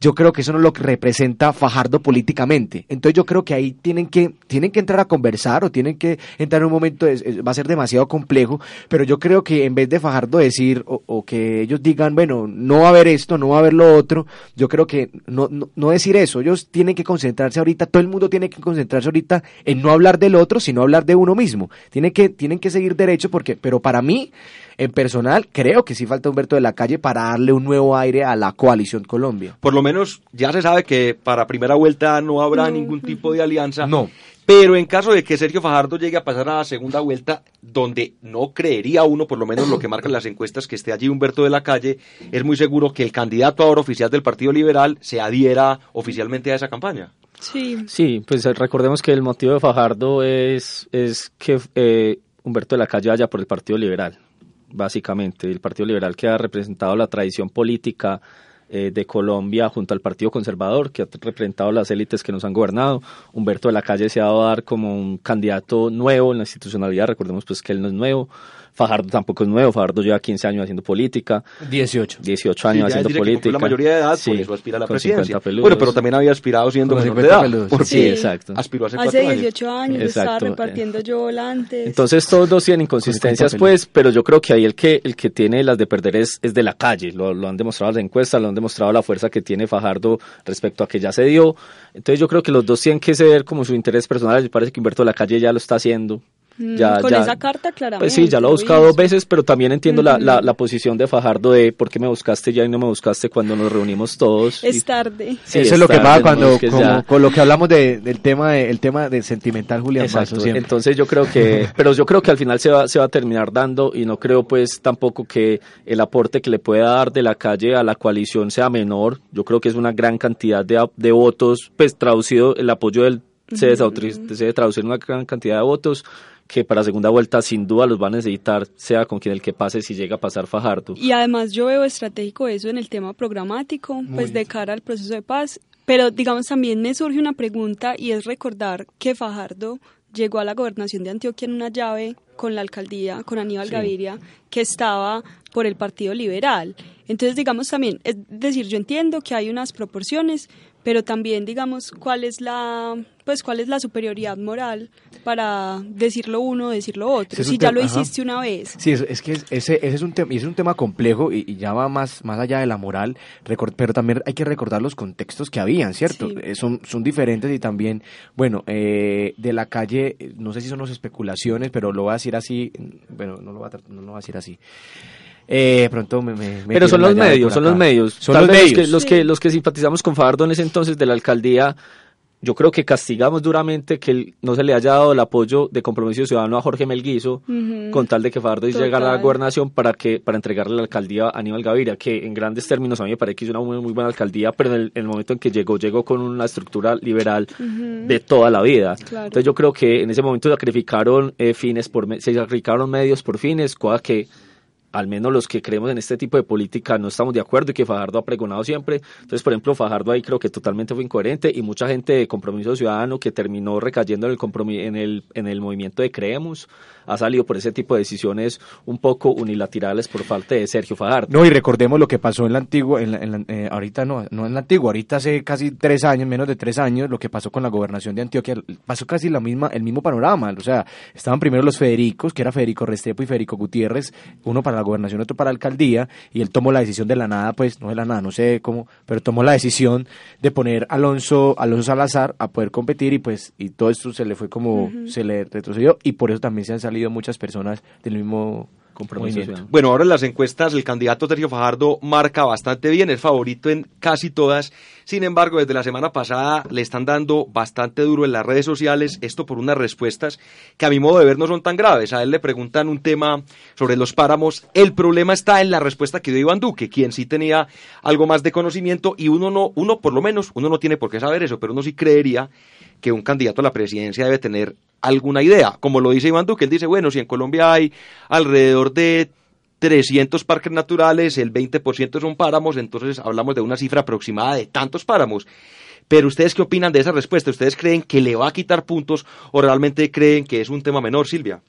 yo creo que eso no es lo que representa Fajardo políticamente. Entonces yo creo que ahí tienen que tienen que entrar a conversar o tienen que entrar en un momento, es, es, va a ser demasiado complejo, pero yo creo que en vez de Fajardo decir o, o que ellos digan, bueno, no va a haber esto, no va a haber lo otro, yo creo que no, no, no decir eso, ellos tienen que concentrarse ahorita, todo el mundo tiene que concentrarse ahorita en no hablar del otro, sino hablar de uno mismo. Tienen que, tienen que seguir derecho, porque, pero para mí, en personal, creo que sí falta Humberto de la Calle para darle un nuevo aire a la coalición Colombia. Por lo menos ya se sabe que para primera vuelta no habrá ningún tipo de alianza. No. Pero en caso de que Sergio Fajardo llegue a pasar a la segunda vuelta, donde no creería uno, por lo menos lo que marcan las encuestas, que esté allí Humberto de la Calle, es muy seguro que el candidato ahora oficial del Partido Liberal se adhiera oficialmente a esa campaña. Sí. Sí, pues recordemos que el motivo de Fajardo es, es que eh, Humberto de la Calle vaya por el Partido Liberal. Básicamente, el Partido Liberal, que ha representado la tradición política eh, de Colombia junto al Partido Conservador, que ha representado las élites que nos han gobernado. Humberto de la Calle se ha dado a dar como un candidato nuevo en la institucionalidad, recordemos pues que él no es nuevo, Fajardo tampoco es nuevo, Fajardo lleva quince años haciendo política. dieciocho. dieciocho años sí, haciendo decir, política. Con la mayoría de edad, sí, por eso aspira a la presidencia. Bueno, pero también había aspirado siendo menor de edad. Porque sí, exacto. Aspiró hace cuatro años. Hace dieciocho años, exacto. Estaba repartiendo yo antes. Entonces todos dos tienen inconsistencias, pues, pero yo creo que ahí el que el que tiene las de perder es, es de la calle. Lo, lo han demostrado las encuestas, lo han demostrado la fuerza que tiene Fajardo respecto a que ya se dio. Entonces yo creo que los dos tienen que ceder como su interés personal. Me parece que Humberto de la Calle ya lo está haciendo. Ya, con ya, esa carta claramente. Pues sí, ya lo he buscado dos veces, pero también entiendo uh-huh. la, la, la posición de Fajardo de ¿por qué me buscaste ya y no me buscaste cuando nos reunimos todos? Es y, tarde. Sí, eso es lo que pasa cuando como, con lo que hablamos de, del tema de, el tema del sentimental Julián Mazo. Entonces yo creo que, pero yo creo que al final se va se va a terminar dando y no creo pues tampoco que el aporte que le pueda dar de la calle a la coalición sea menor. Yo creo que es una gran cantidad de, de votos, pues traducido el apoyo del se debe traducir una gran cantidad de votos que para segunda vuelta sin duda los va a necesitar, sea con quien el que pase, si llega a pasar Fajardo. Y además yo veo estratégico eso en el tema programático, muy pues de cara al proceso de paz, pero digamos también me surge una pregunta y es recordar que Fajardo llegó a la gobernación de Antioquia en una llave con la alcaldía, con Aníbal sí. Gaviria, que estaba por el Partido Liberal. Entonces digamos también, es decir, yo entiendo que hay unas proporciones, pero también digamos cuál es la pues cuál es la superioridad moral para decirlo uno, decirlo otro, si ya lo hiciste una vez. Sí, es, es que ese, ese es un tema, y es un tema complejo y, y ya va más, más allá de la moral, record, pero también hay que recordar los contextos que habían, ¿cierto? Sí. Eh, son, son diferentes y también, bueno, eh, de la calle, no sé si son las especulaciones, pero lo voy a decir así, bueno, no lo voy a, no lo voy a decir así. Eh, pronto me, me, me pero son los medios, son los medios, son Tal los medios. Los que, los, sí. que, los que simpatizamos con Fajardo en ese entonces de la alcaldía, yo creo que castigamos duramente que el, no se le haya dado el apoyo de Compromiso Ciudadano a Jorge Melguizo, uh-huh. con tal de que Fajardo Total. llegara a la gobernación para que para entregarle la alcaldía a Aníbal Gaviria, que en grandes términos a mí me parece que hizo una muy, muy buena alcaldía, pero en el, en el momento en que llegó, llegó con una estructura liberal uh-huh. de toda la vida. Claro. Entonces yo creo que en ese momento sacrificaron eh, fines por se sacrificaron medios por fines, cosa que al menos los que creemos en este tipo de política no estamos de acuerdo y que Fajardo ha pregonado siempre. Entonces, por ejemplo, Fajardo ahí creo que totalmente fue incoherente y mucha gente de Compromiso Ciudadano que terminó recayendo en el, compromiso, en el, en el movimiento de Creemos ha salido por ese tipo de decisiones un poco unilaterales por parte de Sergio Fajardo. No, y recordemos lo que pasó en la antigua, en la, en la, eh, ahorita no, no en la antigua, ahorita hace casi tres años, menos de tres años, lo que pasó con la gobernación de Antioquia, pasó casi la misma, el mismo panorama, o sea, estaban primero los Federicos, que era Federico Restrepo y Federico Gutiérrez, uno para la gobernación, otro para la alcaldía, y él tomó la decisión de la nada, pues, no de la nada, no sé cómo, pero tomó la decisión de poner a Alonso, Alonso Salazar a poder competir y pues, y todo esto se le fue como, uh-huh. se le retrocedió, y por eso también se han salido muchas personas del mismo Compromiso Ciudadano. Bueno, ahora en las encuestas el candidato Sergio Fajardo marca bastante bien, es favorito en casi todas. Sin embargo, desde la semana pasada le están dando bastante duro en las redes sociales, esto por unas respuestas que a mi modo de ver no son tan graves. A él le preguntan un tema sobre los páramos. El problema está en la respuesta que dio Iván Duque, quien sí tenía algo más de conocimiento, y uno no, uno por lo menos, uno no tiene por qué saber eso, pero uno sí creería que un candidato a la presidencia debe tener alguna idea. Como lo dice Iván Duque, él dice, bueno, si en Colombia hay alrededor de trescientos parques naturales, el veinte por ciento son páramos, entonces hablamos de una cifra aproximada de tantos páramos. Pero ¿ustedes qué opinan de esa respuesta? ¿Ustedes creen que le va a quitar puntos o realmente creen que es un tema menor, Silvia?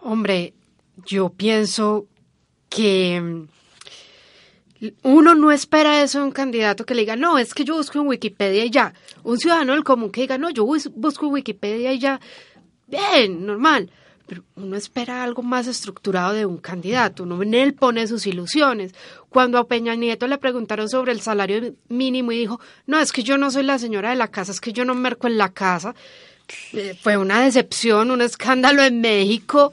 Hombre, yo pienso que uno no espera eso de un candidato que le diga, no, es que yo busco en Wikipedia y ya. Un ciudadano del común que diga, no, yo busco en Wikipedia y ya. Bien, normal. Pero uno espera algo más estructurado de un candidato. Uno en él pone sus ilusiones. Cuando a Peña Nieto le preguntaron sobre el salario mínimo y dijo, no, es que yo no soy la señora de la casa, es que yo no merco en la casa. Eh, fue una decepción, un escándalo en México.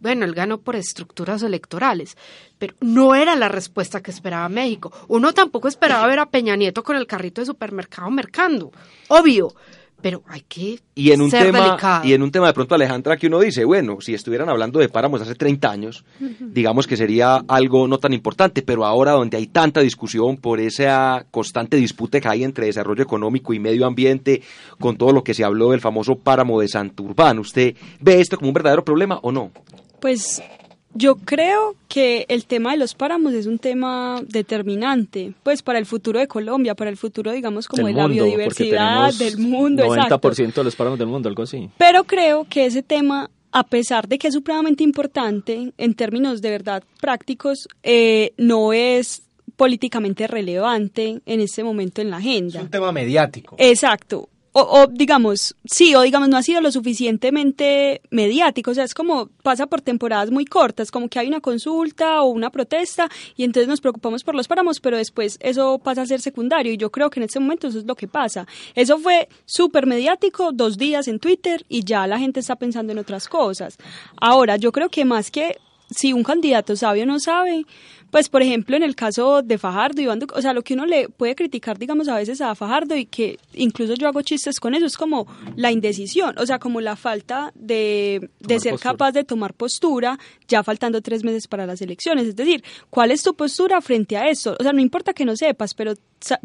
Bueno, él ganó por estructuras electorales, pero no era la respuesta que esperaba México. Uno tampoco esperaba ver a Peña Nieto con el carrito de supermercado mercando, obvio, pero hay que y en un ser tema, delicado. Y en un tema de pronto, Alejandra, que uno dice, bueno, si estuvieran hablando de páramos hace treinta años, uh-huh, digamos que sería algo no tan importante, pero ahora donde hay tanta discusión por esa constante disputa que hay entre desarrollo económico y medio ambiente, con todo lo que se habló del famoso páramo de Santurbán, ¿usted ve esto como un verdadero problema o no? Pues yo creo que el tema de los páramos es un tema determinante, pues para el futuro de Colombia, para el futuro, digamos, como de la biodiversidad del mundo, exacto. noventa por ciento de los páramos del mundo, algo así. Pero creo que ese tema, a pesar de que es supremamente importante en términos de verdad prácticos, eh, no es políticamente relevante en este momento en la agenda. Es un tema mediático. Exacto. O, o digamos, sí, o digamos, no ha sido lo suficientemente mediático, o sea, es como pasa por temporadas muy cortas, como que hay una consulta o una protesta y entonces nos preocupamos por los páramos, pero después eso pasa a ser secundario y yo creo que en este momento eso es lo que pasa. Eso fue súper mediático, dos días en Twitter y ya la gente está pensando en otras cosas. Ahora, yo creo que más que si un candidato sabe o no sabe, pues por ejemplo en el caso de Fajardo, Iván Duque, o sea, lo que uno le puede criticar, digamos, a veces a Fajardo, y que incluso yo hago chistes con eso, es como la indecisión, o sea, como la falta de, de ser postura. Capaz de tomar postura ya faltando tres meses para las elecciones, es decir, ¿cuál es tu postura frente a esto? O sea, no importa que no sepas, pero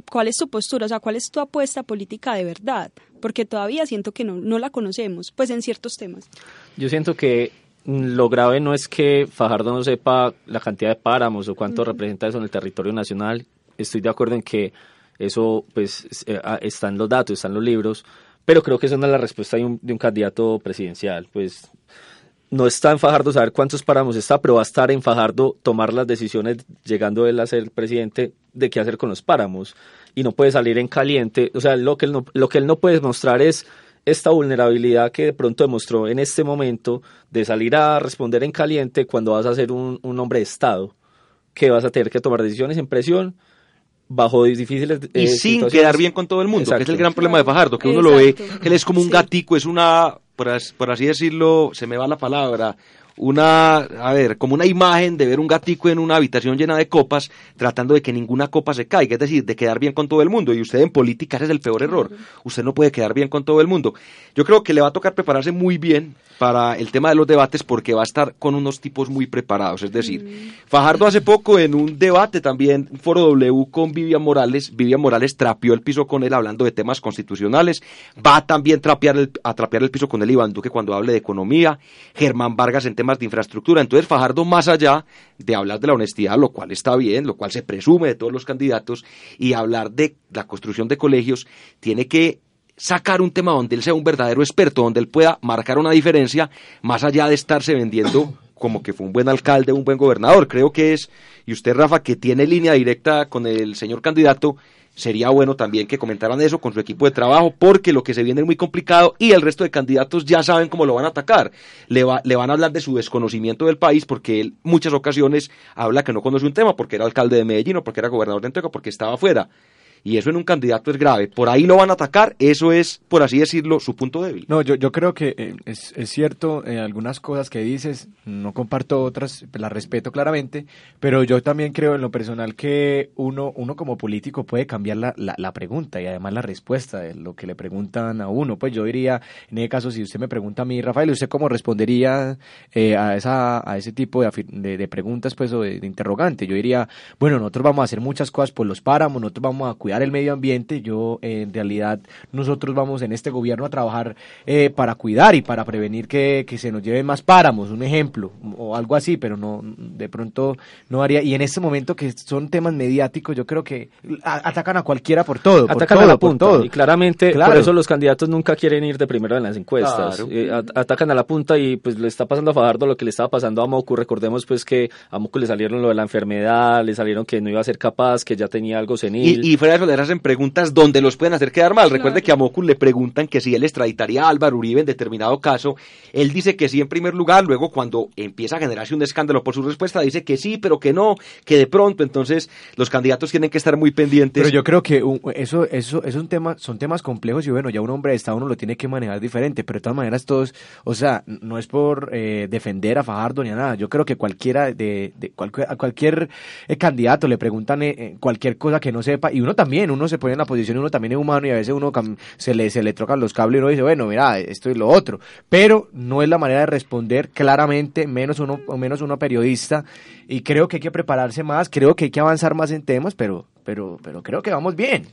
¿cuál es tu postura? O sea, ¿cuál es tu apuesta política de verdad? Porque todavía siento que no, no la conocemos, pues en ciertos temas. Yo siento que lo grave no es que Fajardo no sepa la cantidad de páramos o cuánto uh-huh. representa eso en el territorio nacional. Estoy de acuerdo en que eso pues está en los datos, está en los libros, pero creo que eso no es la respuesta de un, de un candidato presidencial. Pues no está en Fajardo saber cuántos páramos está, pero va a estar en Fajardo tomar las decisiones, llegando él a ser presidente, de qué hacer con los páramos. Y no puede salir en caliente. O sea, lo que él no, lo que él no puede mostrar es esta vulnerabilidad que de pronto demostró en este momento de salir a responder en caliente cuando vas a ser un, un hombre de Estado, que vas a tener que tomar decisiones en presión bajo difíciles eh, y sin quedar bien con todo el mundo. Exacto. Que es el gran problema de Fajardo, que uno Exacto. lo ve, que él es como un sí. gatico, es una, por así, por así decirlo, se me va la palabra, una, a ver, como una imagen de ver un gatico en una habitación llena de copas tratando de que ninguna copa se caiga, es decir, de quedar bien con todo el mundo, y usted en política ese es el peor error, usted no puede quedar bien con todo el mundo. Yo creo que le va a tocar prepararse muy bien para el tema de los debates, porque va a estar con unos tipos muy preparados, es decir, Fajardo hace poco en un debate también, Foro W con Vivian Morales, Vivian Morales trapeó el piso con él hablando de temas constitucionales, va a también trapear el, a trapear el piso con él Iván Duque cuando hable de economía, Germán Vargas en más de infraestructura. Entonces Fajardo, más allá de hablar de la honestidad, lo cual está bien, lo cual se presume de todos los candidatos, y hablar de la construcción de colegios, tiene que sacar un tema donde él sea un verdadero experto, donde él pueda marcar una diferencia, más allá de estarse vendiendo como que fue un buen alcalde, un buen gobernador. Creo que es, y usted, Rafa, que tiene línea directa con el señor candidato, sería bueno también que comentaran eso con su equipo de trabajo, porque lo que se viene es muy complicado y el resto de candidatos ya saben cómo lo van a atacar. Le, va, le van a hablar de su desconocimiento del país, porque él muchas ocasiones habla que no conoce un tema, porque era alcalde de Medellín, o porque era gobernador de Antioquia, porque estaba afuera. y eso en un candidato es grave. Por ahí lo van a atacar, eso es, por así decirlo, su punto débil. No, yo, yo creo que eh, es, es cierto, eh, algunas cosas que dices, no comparto otras, las respeto claramente, pero yo también creo en lo personal que uno, uno como político puede cambiar la, la, la pregunta y además la respuesta de lo que le preguntan a uno. Pues yo diría, en ese caso, si usted me pregunta a mí, Rafael, ¿usted cómo respondería eh, a, esa, a ese tipo de, de, de preguntas, pues, o de, de interrogante? Yo diría, bueno, nosotros vamos a hacer muchas cosas por los páramos, nosotros vamos a cuidar el medio ambiente, yo eh, en realidad nosotros vamos en este gobierno a trabajar eh, para cuidar y para prevenir que, que se nos lleven más páramos, un ejemplo, o algo así, pero no, de pronto no haría, y en este momento que son temas mediáticos, yo creo que a, atacan a cualquiera por todo, por atacan todo, a la punta, por todo. Y claramente, claro, por eso los candidatos nunca quieren ir de primero en las encuestas, claro. eh, at- atacan a la punta y pues le está pasando a Fajardo lo que le estaba pasando a Mocu. Recordemos pues que a Mocu le salieron lo de la enfermedad, le salieron que no iba a ser capaz, que ya tenía algo senil. Y, y fuera de eso le hacen preguntas donde los pueden hacer quedar mal. Claro. Recuerde que a Mocu le preguntan que si él extraditaría a Álvaro Uribe en determinado caso. Él dice que sí en primer lugar, luego cuando empieza a generarse un escándalo por su respuesta dice que sí, pero que no, que de pronto. Entonces los candidatos tienen que estar muy pendientes. Pero yo creo que un, eso, eso es un tema, son temas complejos y bueno, ya un hombre de Estado uno lo tiene que manejar diferente, pero de todas maneras todos, o sea, no es por eh, defender a Fajardo ni a nada. Yo creo que cualquiera de, de cualquier, a cualquier eh, candidato le preguntan eh, cualquier cosa que no sepa y uno también, uno se pone en la posición, uno también es humano y a veces uno cam- se le se le trocan los cables y uno dice, bueno, mira, esto y lo otro, pero no es la manera de responder claramente, menos uno menos uno periodista, y creo que hay que prepararse más, creo que hay que avanzar más en temas, pero pero pero creo que vamos bien.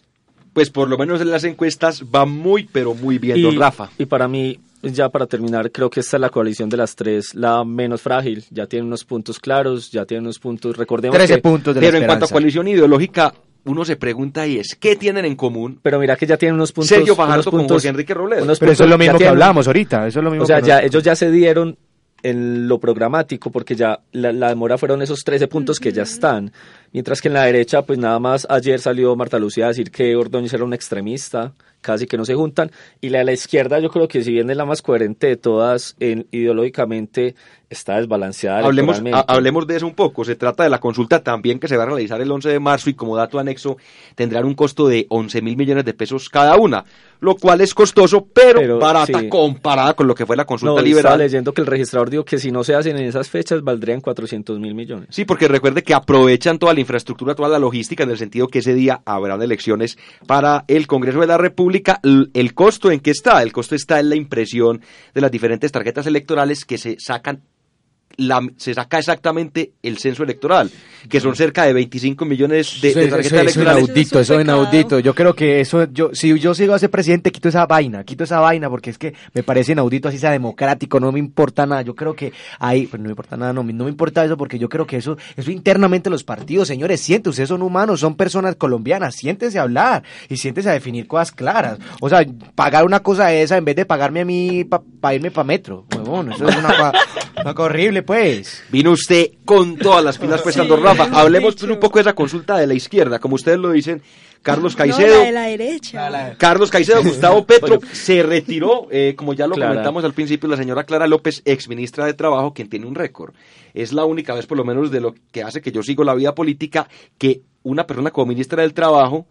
Pues por lo menos en las encuestas va muy pero muy bien, y, don Rafa. Y para mí, ya para terminar, creo que esta es la coalición de las tres, la menos frágil, ya tiene unos puntos claros, ya tiene unos puntos, recordemos trece que, puntos de la pero esperanza. En cuanto a coalición ideológica, uno se pregunta y es, ¿qué tienen en común? Pero mira que ya tienen unos puntos. Sergio Fajardo con José Enrique Robledo. Pero puntos, eso es lo mismo que tienen, hablamos ahorita, eso es lo mismo. O sea, que ya, ellos ya se dieron en lo programático, porque ya la, la demora fueron esos trece puntos que ya están. Mientras que en la derecha, pues nada más ayer salió Marta Lucía a decir que Ordóñez era un extremista, casi que no se juntan, y la de la izquierda yo creo que si bien es la más coherente de todas, en, ideológicamente está desbalanceada. Hablemos, ha, hablemos de eso un poco, se trata de la consulta también que se va a realizar el once de marzo y como dato anexo tendrán un costo de once mil millones de pesos cada una, lo cual es costoso pero, pero barata sí, comparada con lo que fue la consulta no, liberal. Estaba leyendo que el registrador dijo que si no se hacen en esas fechas valdrían cuatrocientos mil millones. Sí, porque recuerde que aprovechan toda la infraestructura, toda la logística, en el sentido que ese día habrán elecciones para el Congreso de la República. El costo en qué está, el costo está en la impresión de las diferentes tarjetas electorales que se sacan, la, se saca exactamente el censo electoral, que son cerca de veinticinco millones de, eso, de tarjetas eso, electorales. Eso es inaudito, eso es inaudito. Yo creo que eso, yo, si yo sigo a ese presidente, quito esa vaina, quito esa vaina, porque es que me parece inaudito, así sea democrático, no me importa nada. Yo creo que ahí, pues no me importa nada, no, no me importa eso, porque yo creo que eso, eso internamente los partidos, señores, siéntense, ustedes son humanos, son personas colombianas, siéntense a hablar y siéntense a definir cosas claras. O sea, pagar una cosa esa en vez de pagarme a mí para pa irme para Metro, huevón, eso es una, una cosa horrible. Pues vino usted con todas las pilas puestas, sí, don Rafa. Hablemos pues, un poco de esa consulta de la izquierda, como ustedes lo dicen. Carlos Caicedo, no, la de la derecha. Carlos Caicedo, Gustavo Petro se retiró, eh, como ya lo Clara. comentamos al principio, la señora Clara López, exministra de Trabajo, quien tiene un récord. Es la única vez, por lo menos, de lo que hace que yo sigo la vida política, que una persona como ministra del Trabajo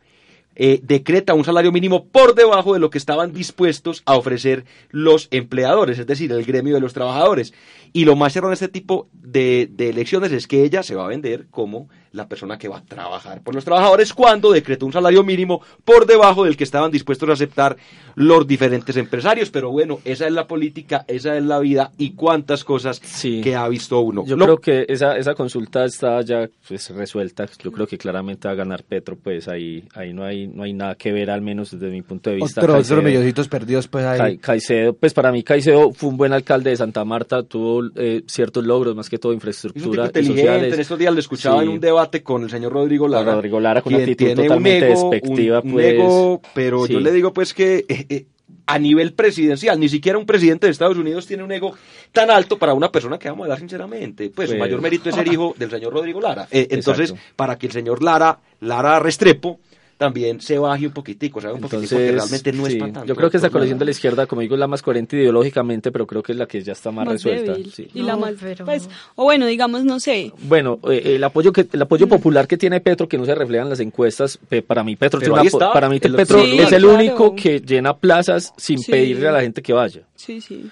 Eh, decreta un salario mínimo por debajo de lo que estaban dispuestos a ofrecer los empleadores, es decir, el gremio de los trabajadores. Y lo más cerrado en este tipo de, de elecciones es que ella se va a vender como la persona que va a trabajar por los trabajadores cuando decretó un salario mínimo por debajo del que estaban dispuestos a aceptar los diferentes empresarios. Pero bueno, esa es la política, esa es la vida y cuántas cosas sí, que ha visto uno. Yo lo... creo que esa esa consulta está ya pues, resuelta. Yo creo que claramente va a ganar Petro, pues ahí ahí no hay no hay nada que ver, al menos desde mi punto de vista. Otro, Caicedo, otros millositos perdidos pues ahí. Caicedo, pues para mí Caicedo fue un buen alcalde de Santa Marta, tuvo eh, ciertos logros, más que todo infraestructura, es un tipo inteligente, sociales. En estos días lo escuchaba sí, en un debate con el señor Rodrigo Lara, Rodrigo Lara con actitud tiene totalmente un ego, despectiva, un, pues, un ego, pero sí, yo le digo pues que eh, eh, a nivel presidencial, ni siquiera un presidente de Estados Unidos tiene un ego tan alto para una persona que vamos a dar sinceramente, pues su pues, mayor mérito es ser hijo del señor Rodrigo Lara, eh, entonces exacto, para que el señor Lara, Lara Restrepo también se baje un poquitico, o sea, un Entonces, poquitico, porque realmente no sí. es para tanto. Yo creo que esta coalición nada. de la izquierda, como digo, es la más coherente ideológicamente, pero creo que es la que ya está más, más resuelta. Sí. Y no, la más, pero... pues, o bueno, digamos, no sé. Bueno, eh, el apoyo que el apoyo popular que tiene Petro, que no se refleja en las encuestas, eh, para mí Petro, tiene una, para mí el Petro sí, es el claro. único que llena plazas sin sí. pedirle a la gente que vaya. Sí, sí.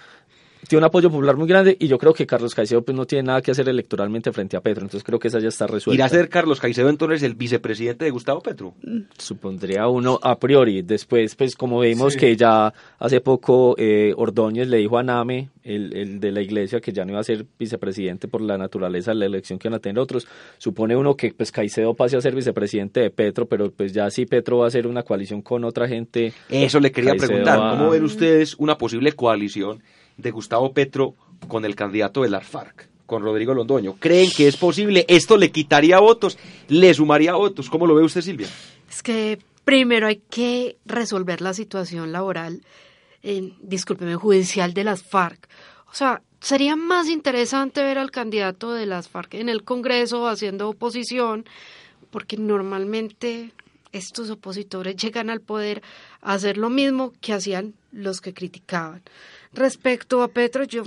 Tiene un apoyo popular muy grande y yo creo que Carlos Caicedo pues no tiene nada que hacer electoralmente frente a Petro, entonces creo que esa ya está resuelta. ¿Irá a ser Carlos Caicedo entonces el vicepresidente de Gustavo Petro? Supondría uno a priori. Después, pues como vimos sí. que ya hace poco eh, Ordóñez le dijo a Name, el, el de la iglesia, que ya no iba a ser vicepresidente por la naturaleza de la elección que van a tener otros. Supone uno que pues Caicedo pase a ser vicepresidente de Petro, pero pues ya si Petro va a hacer una coalición con otra gente... Eso le quería Caicedo preguntar, a... ¿cómo ven ustedes una posible coalición de Gustavo Petro con el candidato de las FARC, con Rodrigo Londoño? ¿Creen que es posible? ¿Esto le quitaría votos? ¿Le sumaría votos? ¿Cómo lo ve usted, Silvia? Es que primero hay que resolver la situación laboral, eh, discúlpeme, judicial de las FARC. O sea, sería más interesante ver al candidato de las FARC en el Congreso haciendo oposición, porque normalmente estos opositores llegan al poder a hacer lo mismo que hacían los que criticaban. Respecto a Petro, yo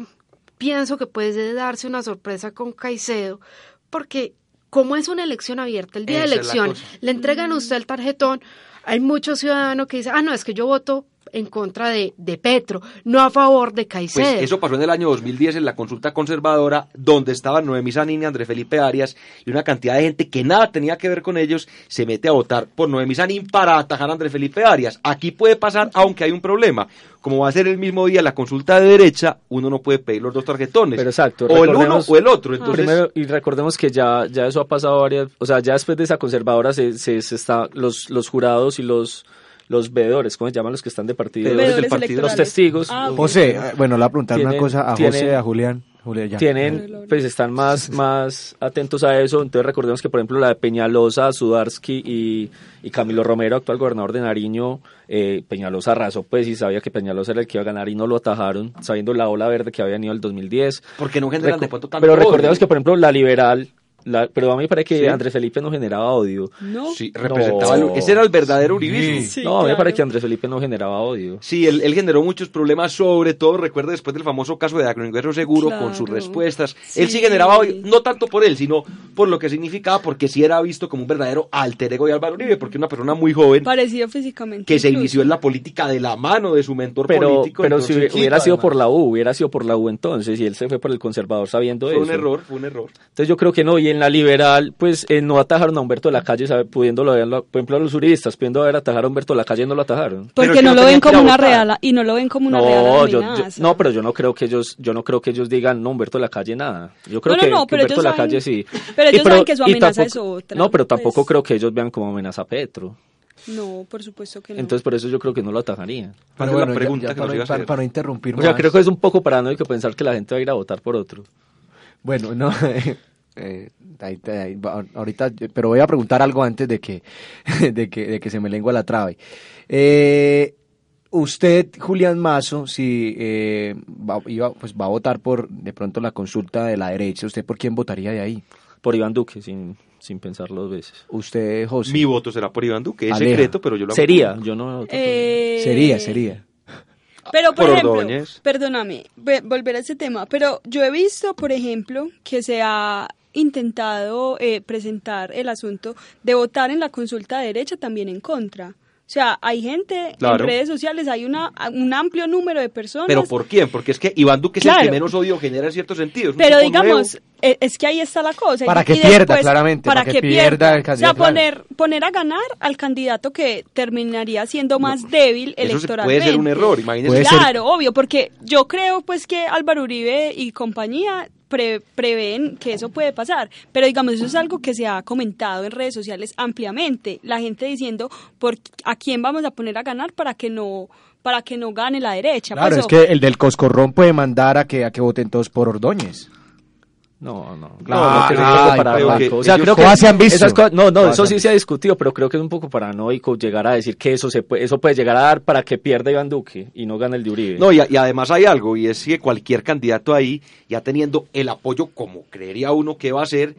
pienso que puede darse una sorpresa con Caicedo, porque como es una elección abierta, el día Esa de elección le entregan a usted el tarjetón, hay muchos ciudadanos que dicen, ah, no, es que yo voto en contra de, de Petro, no a favor de Caicedo. Pues eso pasó en el año dos mil diez en la consulta conservadora, donde estaban Noemí Sanini, Andrés Felipe Arias y una cantidad de gente que nada tenía que ver con ellos, se mete a votar por Noemí Sanini para atajar a Andrés Felipe Arias. Aquí puede pasar, aunque hay un problema. Como va a ser el mismo día la consulta de derecha, uno no puede pedir los dos tarjetones. Pero exacto, o el uno o el otro. Entonces... Primero, y recordemos que ya, ya eso ha pasado varias... O sea, ya después de esa conservadora se, se, se está los, los jurados y los... los veedores, ¿cómo se llaman los que están de partido? Veedores del partido, los testigos. Ah, José, bueno, le voy a preguntar una cosa a tienen, José, a Julián. Julián ya. Tienen, pues están más, más atentos a eso, entonces recordemos que por ejemplo la de Peñalosa, Sudarsky y, y Camilo Romero, actual gobernador de Nariño, eh, Peñalosa arrasó pues y sabía que Peñalosa era el que iba a ganar y no lo atajaron, sabiendo la ola verde que había venido el dos mil diez. Porque no generan Reco- de cuánto tanto Pero recordemos odio. que por ejemplo la liberal... La, pero a mí me parece que sí. Andrés Felipe no generaba odio. No. Sí, representaba no. El, ese era el verdadero sí. uribismo. Sí, no, a mí claro. me parece que Andrés Felipe no generaba odio. Sí, él, él generó muchos problemas, sobre todo, recuerda, después del famoso caso de Agroingreso Seguro, claro. con sus respuestas. Sí. Él sí generaba odio, no tanto por él, sino por lo que significaba, porque sí era visto como un verdadero alter ego de Álvaro Uribe, porque una persona muy joven. Parecido físicamente. Que incluso. se inició en la política de la mano de su mentor pero, político. Pero si hubiera, hubiera sido por la U, hubiera sido por la U entonces, y él se fue por el conservador sabiendo fue eso. Fue un error, fue un error. Entonces yo creo que no, y en la liberal, pues eh, no atajaron a Humberto de la Calle, ¿sabe? Pudiéndolo ver, por ejemplo, a los uribistas, pudiendo haber atajado a Humberto de la Calle, no lo atajaron. Porque pero no lo ven como una real, y no lo ven como una real amenaza. No, pero yo no creo que ellos, yo no creo que ellos digan, no, Humberto de la Calle nada. Yo creo no, no, que, no, que Humberto de la Calle sí. Pero ellos pero, saben que su amenaza tampoco, es otra. No, pero tampoco pues... creo que ellos vean como amenaza a Petro. No, por supuesto que no. Entonces por eso yo creo que no lo atajaría. Pero bueno, la pregunta ya, ya para, que para, para interrumpir más. O sea, creo que es un poco paranoico pensar que la gente va a ir a votar por otro. Bueno, no... Eh, ahí, ahí, ahorita, pero voy a preguntar algo antes de que, de que, de que se me lengua la trabe. Eh, usted, Julián Mazo, si eh, va, iba, pues va a votar por de pronto la consulta de la derecha, ¿usted por quién votaría de ahí? Por Iván Duque, sin, sin pensarlo dos veces. Usted, José. Mi voto será por Iván Duque, es Aleja. secreto, pero yo lo hago. Sería, yo no eh... Sería, sería. Pero, por, por ejemplo, Ordóñez. Perdóname, volver a ese tema, pero yo he visto, por ejemplo, que se ha intentado eh, presentar el asunto de votar en la consulta de derecha también en contra. O sea, hay gente claro. en redes sociales, hay una un amplio número de personas. ¿Pero por quién? Porque es que Iván Duque claro. es el que menos odio genera en ciertos sentidos. Pero digamos, nuevo. es que ahí está la cosa. Para y que pierda, después, claramente. Para, para que, que pierda. pierda o sea, poner, poner a ganar al candidato que terminaría siendo más no. débil eso electoralmente. Puede ser un error, imagínense. Claro, ser... obvio, porque yo creo pues que Álvaro Uribe y compañía... Pre- prevén que eso puede pasar, pero digamos eso es algo que se ha comentado en redes sociales ampliamente, la gente diciendo por a quién vamos a poner a ganar para que no para que no gane la derecha. Claro, pues, es que el del coscorrón puede mandar a que a que voten todos por Ordóñez. No, no, claro, no, no, no, eso sí se ha discutido, pero creo que es un poco paranoico llegar a decir que eso se puede, eso puede llegar a dar para que pierda Iván Duque y no gane el de Uribe. No, y, y además hay algo, y es que cualquier candidato ahí, ya teniendo el apoyo como creería uno que va a ser,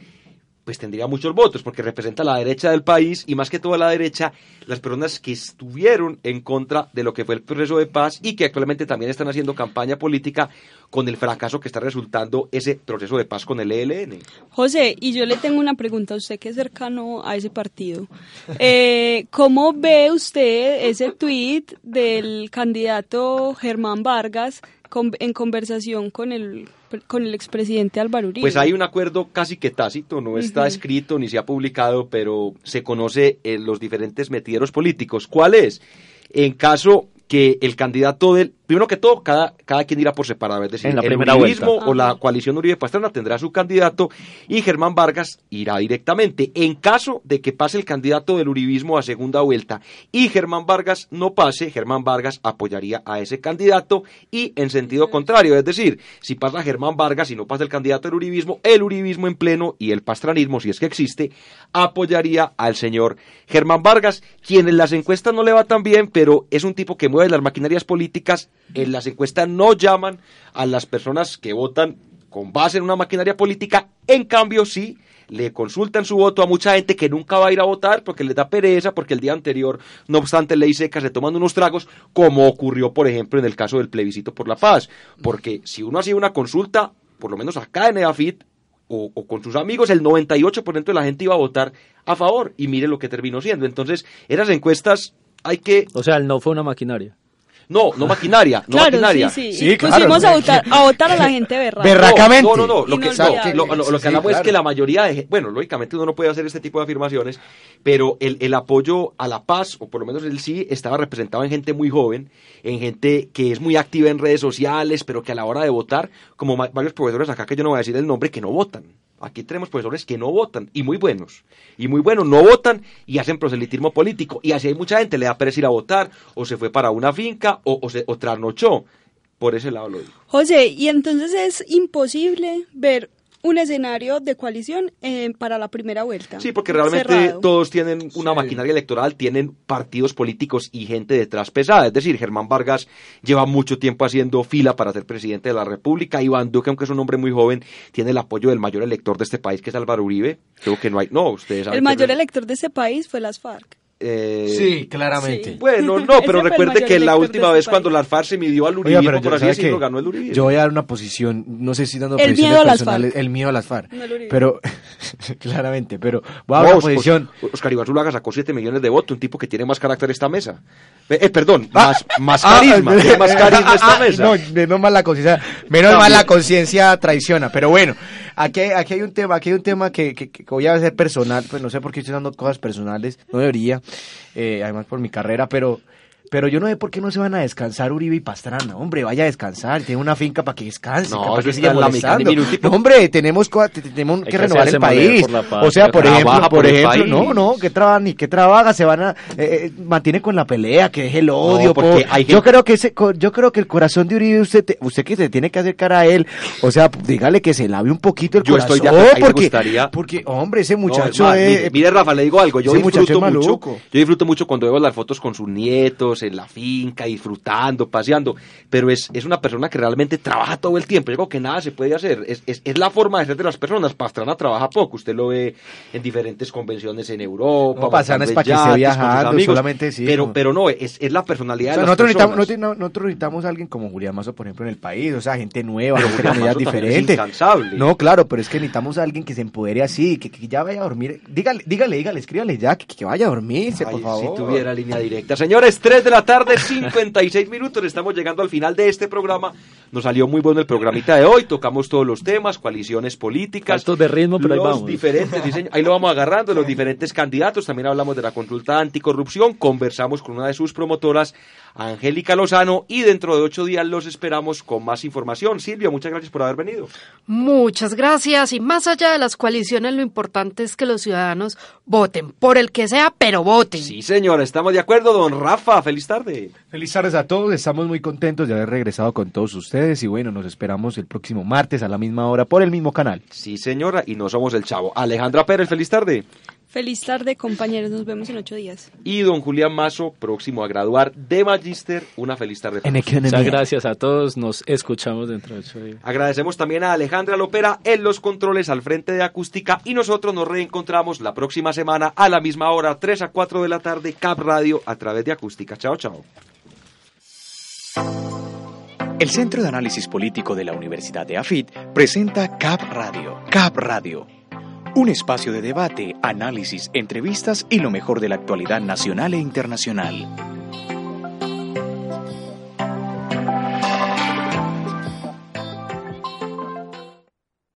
pues tendría muchos votos, porque representa a la derecha del país, y más que todo a la derecha, las personas que estuvieron en contra de lo que fue el proceso de paz y que actualmente también están haciendo campaña política con el fracaso que está resultando ese proceso de paz con el E L N. José, y yo le tengo una pregunta a usted, que es cercano a ese partido. Eh, ¿Cómo ve usted ese tuit del candidato Germán Vargas en conversación con el con el expresidente Álvaro Uribe? Pues hay un acuerdo casi que tácito, no está uh-huh. escrito ni se ha publicado, pero se conoce en los diferentes metideros políticos. ¿Cuál es? En caso que el candidato del... Primero que todo, cada, cada quien irá por separado, es decir, en la el uribismo o la coalición Uribe-Pastrana tendrá su candidato y Germán Vargas irá directamente. En caso de que pase el candidato del uribismo a segunda vuelta y Germán Vargas no pase, Germán Vargas apoyaría a ese candidato, y en sentido contrario, es decir, si pasa Germán Vargas y no pasa el candidato del uribismo, el uribismo en pleno y el pastranismo, si es que existe, apoyaría al señor Germán Vargas, quien en las encuestas no le va tan bien, pero es un tipo que mueve las maquinarias políticas. En las encuestas no llaman a las personas que votan con base en una maquinaria política, en cambio sí le consultan su voto a mucha gente que nunca va a ir a votar porque les da pereza, porque el día anterior, no obstante, ley seca, se toman unos tragos, como ocurrió, por ejemplo, en el caso del plebiscito por la paz, porque si uno hacía una consulta, por lo menos acá en EAFIT, O, o con sus amigos, el noventa y ocho por ciento de la gente iba a votar a favor, y mire lo que terminó siendo. Entonces, esas encuestas hay que... O sea, el no fue una maquinaria. No, no maquinaria, no claro, maquinaria. Sí, sí, sí, claro. Pusimos a votar, a votar a la gente berraca. Berracamente. No, no, no, lo que, no, lo, lo, lo que hablamos sí, claro. es que la mayoría de... Bueno, lógicamente uno no puede hacer este tipo de afirmaciones, pero el, el apoyo a la paz, o por lo menos el sí, estaba representado en gente muy joven, en gente que es muy activa en redes sociales, pero que a la hora de votar, como ma- varios profesores acá, que yo no voy a decir el nombre, que no votan. Aquí tenemos profesores que no votan, y muy buenos, y muy buenos, no votan y hacen proselitismo político, y así hay mucha gente, le da pereza ir a votar, o se fue para una finca, o, o, se, o trasnochó, por ese lado lo digo. José, y entonces es imposible ver un escenario de coalición eh, para la primera vuelta. Sí, porque realmente cerrado. Todos tienen una sí. maquinaria electoral, tienen partidos políticos y gente detrás pesada. Es decir, Germán Vargas lleva mucho tiempo haciendo fila para ser presidente de la República. Iván Duque, aunque es un hombre muy joven, tiene el apoyo del mayor elector de este país, que es Álvaro Uribe. Creo que no hay... No, ustedes saben. El mayor no... elector de este país fue las FARC. Eh, sí, claramente. Sí. Bueno, no, pero recuerde que la última vez cuando la FARC se midió al uribismo, Oiga, por así decirlo, ganó el uribismo. Yo voy a dar una posición, no sé si dando posiciones personales, el miedo a las FARC, no pero, claramente, pero voy a dar no, una posición. Oscar Iván Zuluaga sacó siete millones de votos, un tipo que tiene más carácter esta mesa. Eh, eh, perdón, ah, más, más ah, carisma, ah, más carisma esta ah, mesa. No, menos mal la conciencia, menos mal la conciencia traiciona, pero bueno, aquí, aquí hay un tema, aquí hay un tema que, que, que voy a hacer personal, pues no sé por qué estoy dando cosas personales, no debería. Eh, además por mi carrera, pero pero yo no sé por qué no se van a descansar Uribe y Pastrana. Hombre, vaya a descansar, tiene una finca para que descanse, no, para que siga molestando. No, hombre, tenemos, co- tenemos que, que renovar el país. O sea, por ejemplo, por ejemplo, no, no, que trabajan y que trabaja, se van a eh, mantiene con la pelea, que deje el odio, no, porque hay gente... yo creo que ese, yo creo que el corazón de Uribe usted te, usted que se tiene que acercar a él, o sea, dígale que se lave un poquito el yo corazón. Yo estoy de porque, gustaría... porque hombre, ese muchacho no, es, es... Mire, Rafa, le digo algo, yo disfruto mucho. Yo disfruto mucho cuando veo las fotos con sus nietos en la finca, disfrutando, paseando, pero es, es una persona que realmente trabaja todo el tiempo. Yo creo que nada se puede hacer, es, es, es la forma de ser de las personas. Pastrana trabaja poco, usted lo ve en diferentes convenciones en Europa, no, Pastrana es para que esté viajando, solamente sí, pero, no. pero no, es, es la personalidad o sea, de las nosotros personas. Necesitamos, nosotros necesitamos a alguien como Julián Mazo, por ejemplo, en el país, o sea, gente nueva, personalidad diferente. No, claro, pero es que necesitamos a alguien que se empodere así, que, que ya vaya a dormir, dígale, dígale, dígale, escríbale ya, que, que vaya a dormirse, Ay, por favor. Si tuviera línea directa. Señores, tres de la tarde, cincuenta y seis minutos, estamos llegando al final de este programa. Nos salió muy bueno el programita de hoy, tocamos todos los temas, coaliciones políticas, de ritmo, pero los ahí vamos. Diferentes, diseños, ahí lo vamos agarrando, los diferentes candidatos, también hablamos de la consulta anticorrupción, conversamos con una de sus promotoras, Angélica Lozano, y dentro de ocho días los esperamos con más información. Silvia, muchas gracias por haber venido. Muchas gracias, y más allá de las coaliciones, lo importante es que los ciudadanos voten, por el que sea, pero voten. Sí, señora, estamos de acuerdo, don Rafa, feliz tarde. Feliz tardes a todos, estamos muy contentos de haber regresado con todos ustedes, y bueno, nos esperamos el próximo martes a la misma hora por el mismo canal. Sí, señora, y no somos el Chavo. Alejandra Pérez, feliz tarde. Feliz tarde, compañeros. Nos vemos en ocho días. Y don Julián Mazo, próximo a graduar de magíster, una feliz tarde. En economía. Muchas gracias a todos. Nos escuchamos dentro de ocho días. Agradecemos también a Alejandra Lopera en los controles al frente de Acústica. Y nosotros nos reencontramos la próxima semana a la misma hora, tres a cuatro de la tarde, C A P Radio, a través de Acústica. Chao, chao. El Centro de Análisis Político de la Universidad de EAFIT presenta C A P Radio. C A P Radio, un espacio de debate, análisis, entrevistas y lo mejor de la actualidad nacional e internacional.